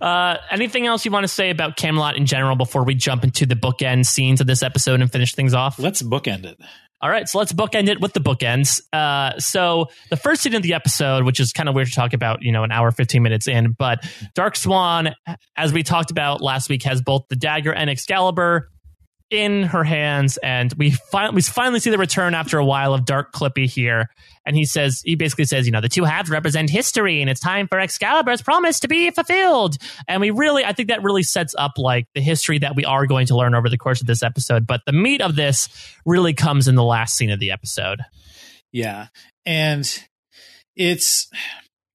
Uh, anything else you want to say about Camelot in general before we jump into the bookend scenes of this episode and finish things off? Let's bookend it. All right, so let's bookend it with the bookends. Uh, so the first scene of the episode, which is kind of weird to talk about, you know, an hour, fifteen minutes in, but Dark Swan, as we talked about last week, has both the dagger and Excalibur. in her hands, and we finally we finally see the return after a while of Dark Clippy here, and he says he basically says, you know, the two halves represent history, and it's time for Excalibur's promise to be fulfilled. And we really, I think that really sets up like the history that we are going to learn over the course of this episode. But the meat of this really comes in the last scene of the episode. Yeah, and it's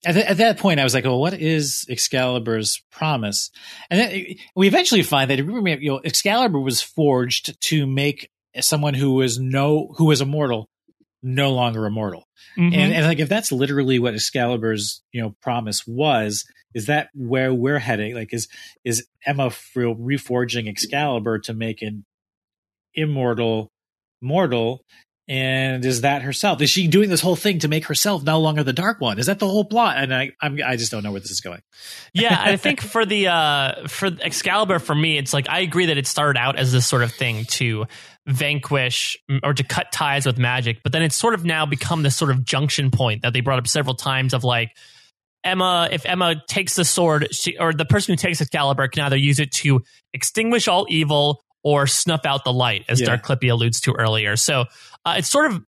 at, th- at that point I was like, "Well, what is Excalibur's promise?" And then we eventually find that, you know, Excalibur was forged to make someone who was no who was immortal no longer immortal. Mm-hmm. And, and like, if that's literally what Excalibur's, you know, promise was, is that where we're heading? Like, is is Emma reforging Excalibur to make an immortal mortal? And is that herself? Is she doing this whole thing to make herself no longer the Dark One? Is that the whole plot? And I, I'm, I just don't know where this is going. Yeah, I think for the uh, for Excalibur, for me, it's like I agree that it started out as this sort of thing to vanquish or to cut ties with magic, but then it's sort of now become this sort of junction point that they brought up several times of like, Emma, if Emma takes the sword, she, or the person who takes Excalibur can either use it to extinguish all evil or snuff out the light, as yeah. Dark Clippy alludes to earlier. So uh, it's sort of,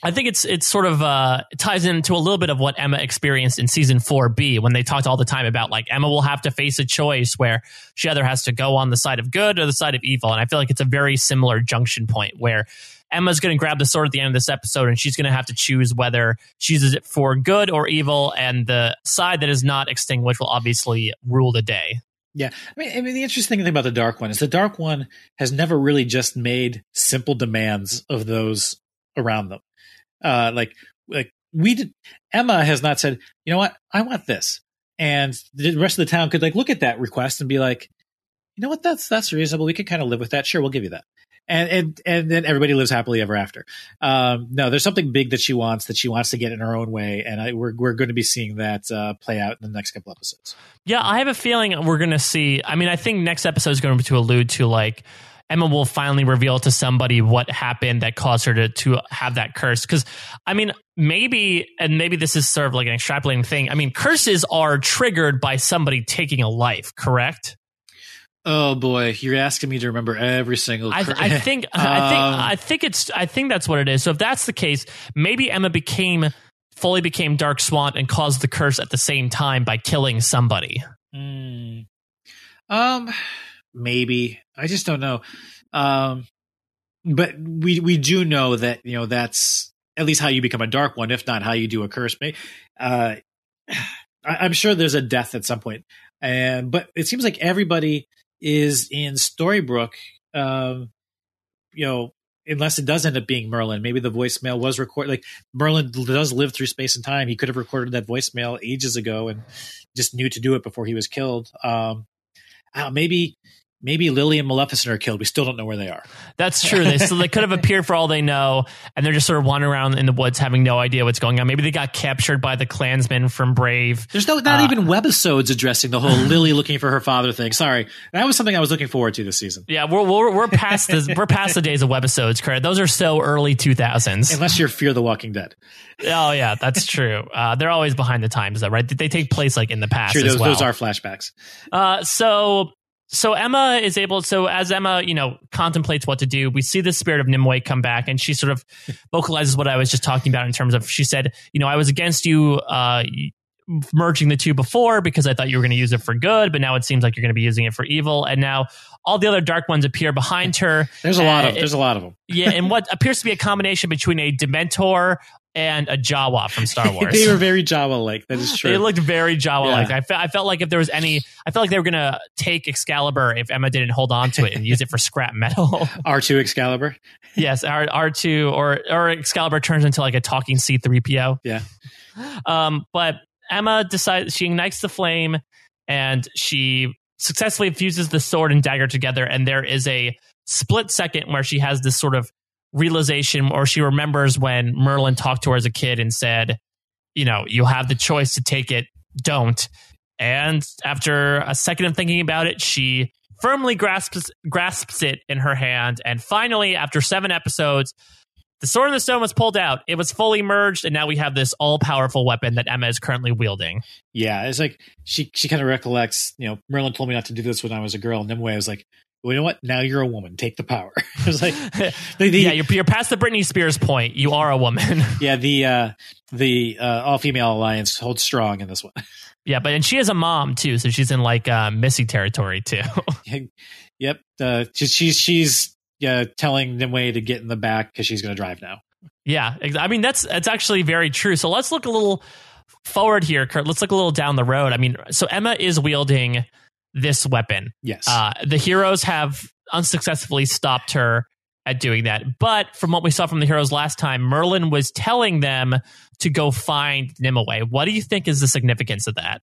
I think it's it's sort of uh, it ties into a little bit of what Emma experienced in season four B, when they talked all the time about like Emma will have to face a choice where she either has to go on the side of good or the side of evil. And I feel like it's a very similar junction point where Emma's going to grab the sword at the end of this episode, and she's going to have to choose whether she uses it for good or evil. And the side that is not extinguished will obviously rule the day. Yeah, I mean, I mean, the interesting thing about the Dark One is the Dark One has never really just made simple demands of those around them. Uh, like, like we did, Emma has not said, you know what, I want this, and the rest of the town could like look at that request and be like, you know what, that's that's reasonable. We could kind of live with that. Sure, we'll give you that, and and and then everybody lives happily ever after. Um, no, there's something big that she wants that she wants to get in her own way, and I, we're we're going to be seeing that uh, play out in the next couple episodes. Yeah, I have a feeling we're going to see. I mean, I think next episode is going to allude to like Emma will finally reveal to somebody what happened that caused her to, to have that curse. Because, I mean, maybe, and maybe this is sort of like an extrapolating thing. I mean, curses are triggered by somebody taking a life, correct? Oh boy, you're asking me to remember every single. Cur- I, th- I think, I think, um, I think it's, I think that's what it is. So if that's the case, maybe Emma became. fully became Dark Swan and caused the curse at the same time by killing somebody. Mm. Um, maybe. I just don't know. Um, but we we do know that, you know, that's at least how you become a Dark One, if not how you do a curse. Uh, I, I'm sure there's a death at some point. And, but it seems like everybody is in Storybrooke, um, you know, unless it does end up being Merlin. Maybe the voicemail was recorded. Like Merlin does live through space and time. He could have recorded that voicemail ages ago and just knew to do it before he was killed. Um, uh, maybe, maybe Lily and Maleficent are killed. We still don't know where they are. That's true. They, so they could have appeared for all they know, and they're just sort of wandering around in the woods, having no idea what's going on. Maybe they got captured by the Klansmen from Brave. There's no, not uh, even webisodes addressing the whole Lily looking for her father thing. Sorry, that was something I was looking forward to this season. Yeah, we're we're, we're past this, we're past the days of webisodes, Kurt. Those are so early two thousands. Unless you're Fear the Walking Dead. Oh yeah, that's true. Uh, they're always behind the times, though, right? They take place like in the past. Sure, those, as well. Those are flashbacks. Uh, so. So Emma is able, so as Emma, you know, contemplates what to do, we see the spirit of Nimue come back, and she sort of vocalizes what I was just talking about in terms of, she said, you know, I was against you uh, merging the two before because I thought you were going to use it for good, but now it seems like you're going to be using it for evil. And now all the other Dark Ones appear behind her. There's a lot of, it, there's a lot of them. Yeah, and what appears to be a combination between a Dementor and a Jawa from Star Wars. They were very Jawa-like. That is true. They looked very Jawa-like. Yeah. I, fe- I felt like if there was any... I felt like they were going to take Excalibur if Emma didn't hold on to it and use it for scrap metal. R two Excalibur? Yes, R- R2 or, or Excalibur turns into like a talking C three P O. Yeah. Um, but Emma decides... She ignites the flame and she successfully fuses the sword and dagger together, and there is a split second where she has this sort of realization, or she remembers when Merlin talked to her as a kid and said, you know, you have the choice to take it, don't. And after a second of thinking about it, she firmly grasps grasps it in her hand. And finally, after seven episodes, the sword in the stone was pulled out. It was fully merged, and now we have this all-powerful weapon that Emma is currently wielding. Yeah, it's like she she kind of recollects, you know, Merlin told me not to do this when I was a girl. And Nimue was like, well, you know what? Now you're a woman. Take the power. It was like, the, the, yeah, you're, you're past the Britney Spears point. You are a woman. Yeah, the uh, the uh, all female alliance holds strong in this one. Yeah, but and she is a mom too, so she's in like uh, Missy territory too. Yep, uh, she's she's she's yeah, telling Nimue to get in the back because she's going to drive now. Yeah, I mean that's that's actually very true. So let's look a little forward here, Kurt. Let's look a little down the road. I mean, so Emma is wielding this weapon. Yes. Uh, the heroes have unsuccessfully stopped her at doing that. But from what we saw from the heroes last time, Merlin was telling them to go find Nimue. What do you think is the significance of that?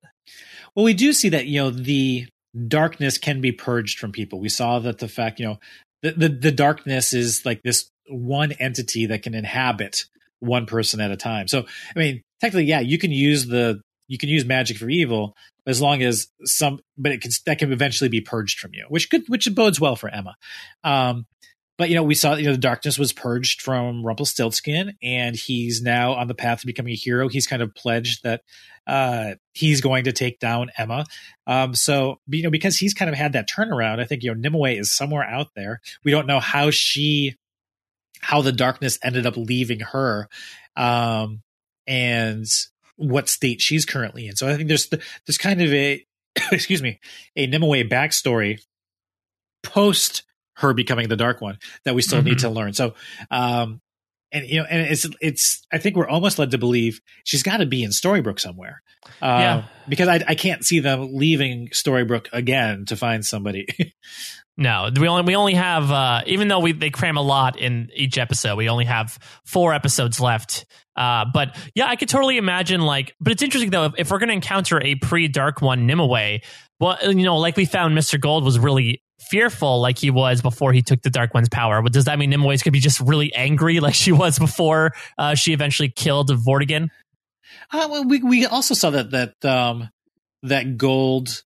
Well, we do see that, you know, the darkness can be purged from people. We saw that the fact, you know, the, the, the darkness is like this one entity that can inhabit one person at a time. So, I mean, technically, yeah, you can use the, you can use magic for evil, as long as some, but it can, that can eventually be purged from you, which could, which bodes well for Emma. Um, but, you know, we saw, you know, the darkness was purged from Rumpelstiltskin, and he's now on the path to becoming a hero. He's kind of pledged that uh, he's going to take down Emma. Um, so, you know, because he's kind of had that turnaround, I think, you know, Nimue is somewhere out there. We don't know how she, how the darkness ended up leaving her. Um, and what state she's currently in. So I think there's the, there's kind of a, excuse me, a Nimue backstory post her becoming the Dark One that we still mm-hmm. need to learn. So, um, and, you know, and it's, it's, I think we're almost led to believe she's got to be in Storybrooke somewhere. Um, yeah. Because I, I can't see them leaving Storybrooke again to find somebody. No, we only, we only have, uh, even though we, they cram a lot in each episode, we only have four episodes left. Uh, but yeah, I could totally imagine like, but it's interesting though, if, if we're going to encounter a pre-Dark One Nimue, well, you know, like we found Mister Gold was really fearful like he was before he took the Dark One's power. But does that mean Nimue's could be just really angry like she was before uh, she eventually killed Vortigern? Uh, well, we, we also saw that, that, um, that Gold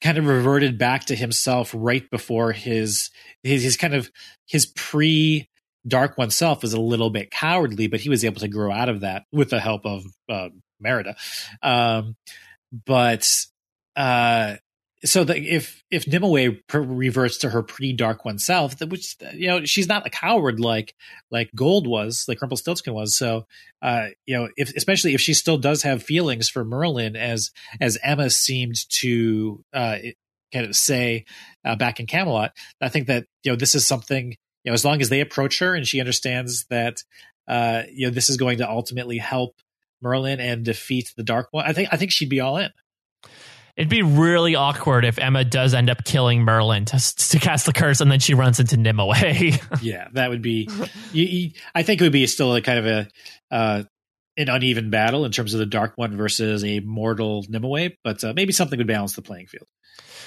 kind of reverted back to himself right before his, his, his kind of his pre Dark One self was a little bit cowardly, but he was able to grow out of that with the help of, uh, Merida. Um, but, uh, so that if, if Nimue per- reverts to her pre Dark One self, that which, you know, she's not a coward, like, like Gold was, like Rumpelstiltskin was. So, uh, you know, if, especially if she still does have feelings for Merlin as, as Emma seemed to, uh, kind of say, uh, back in Camelot, I think that, you know, this is something, you know, as long as they approach her and she understands that, uh, you know, this is going to ultimately help Merlin and defeat the Dark One, I think, I think she'd be all in. It'd be really awkward if Emma does end up killing Merlin to, to cast the curse, and then she runs into Nimue. Yeah, that would be. You, you, I think it would be still a kind of a uh, an uneven battle in terms of the Dark One versus a mortal Nimue, but uh, maybe something would balance the playing field.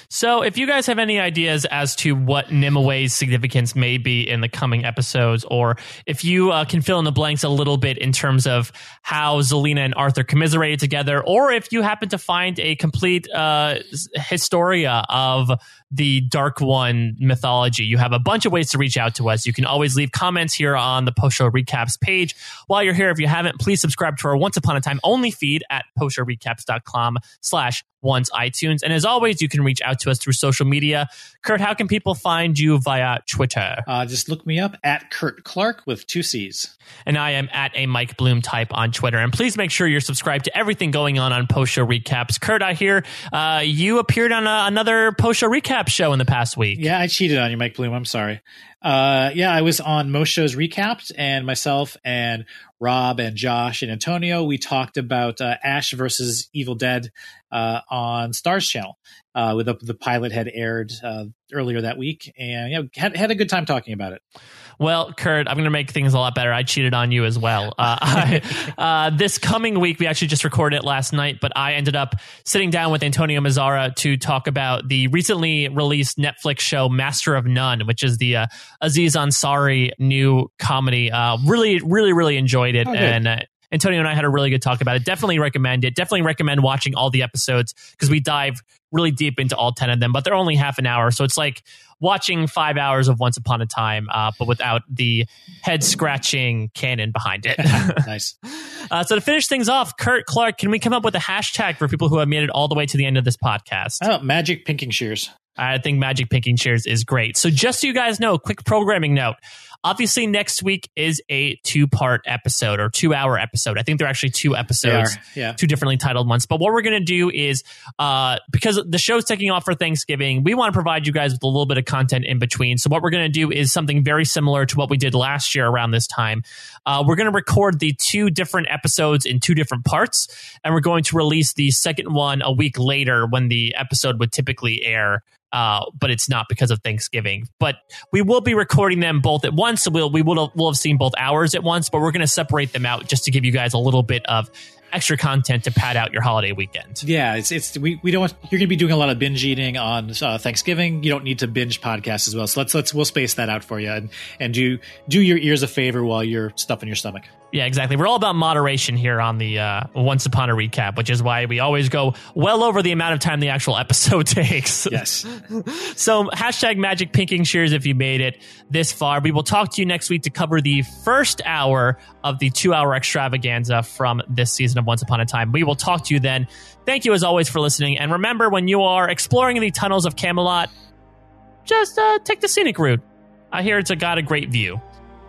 So, if you guys have any ideas as to what Nimue's significance may be in the coming episodes, or if you uh, can fill in the blanks a little bit in terms of how Zelena and Arthur commiserated together, or if you happen to find a complete uh, historia of the Dark One mythology, you have a bunch of ways to reach out to us. You can always leave comments here on the Post Show Recaps page. While you're here, if you haven't, please subscribe to our Once Upon a Time only feed at post show recaps dot com slash once iTunes. And as always, you can reach out to us through social media. Kurt, how can people find you via Twitter? Uh, just look me up at Kurt Clark with two C's. And I am at a Mike Bloom type on Twitter. And please make sure you're subscribed to everything going on on Post Show Recaps. Kurt, I hear uh, you appeared on a, another Post Show Recap show in the past week. Yeah, I cheated on you, Mike Bloom. I'm sorry. Uh, yeah, I was on most shows recapped, and myself and Rob and Josh and Antonio, we talked about uh, Ash versus Evil Dead uh, on Starz Channel. Uh, with the, the pilot had aired uh, earlier that week, and you know, had had a good time talking about it. Well, Kurt, I'm going to make things a lot better. I cheated on you as well. Uh, I, uh, this coming week, we actually just recorded it last night, but I ended up sitting down with Antonio Mazzara to talk about the recently released Netflix show Master of None, which is the uh, Aziz Ansari new comedy. Uh, really, really, really enjoyed it. Oh, and uh, Antonio and I had a really good talk about it. Definitely recommend it. Definitely recommend watching all the episodes because we dive really deep into all ten of them, but they're only half an hour. So it's like watching five hours of Once Upon a Time, uh, but without the head scratching canon behind it. Nice. Uh, so to finish things off, Kurt Clark, can we come up with a hashtag for people who have made it all the way to the end of this podcast? Oh, magic pinking shears. I think magic picking chairs is great. So just so you guys know, quick programming note. Obviously, next week is a two-part episode or two-hour episode. I think they're actually two episodes, yeah. two differently titled ones. But what we're going to do is, uh, because the show's taking off for Thanksgiving, we want to provide you guys with a little bit of content in between. So what we're going to do is something very similar to what we did last year around this time. Uh, we're going to record the two different episodes in two different parts, and we're going to release the second one a week later when the episode would typically air. Uh, but it's not because of Thanksgiving. But we will be recording them both at once. So we'll, we will we'll have seen both hours at once, but we're going to separate them out just to give you guys a little bit of extra content to pad out your holiday weekend. Yeah, it's it's we, we don't you're going to be doing a lot of binge eating on uh, Thanksgiving. You don't need to binge podcasts as well. So let's let's we'll space that out for you and and do do your ears a favor while you're stuffing your stomach. Yeah, exactly. We're all about moderation here on the uh, Once Upon a Recap, which is why we always go well over the amount of time the actual episode takes. Yes. So hashtag magic pinking cheers if you made it this far. We will talk to you next week to cover the first hour of the two-hour extravaganza from this season of Once Upon a Time. We will talk to you then. Thank you, as always, for listening. And remember, when you are exploring the tunnels of Camelot, just uh, take the scenic route. I hear it's a, got a great view.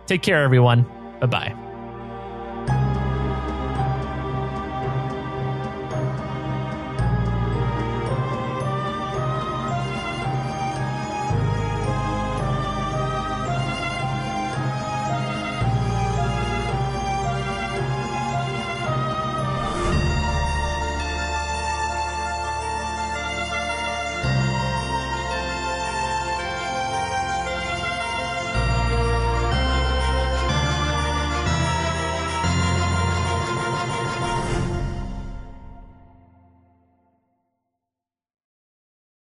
Take care, everyone. Bye-bye.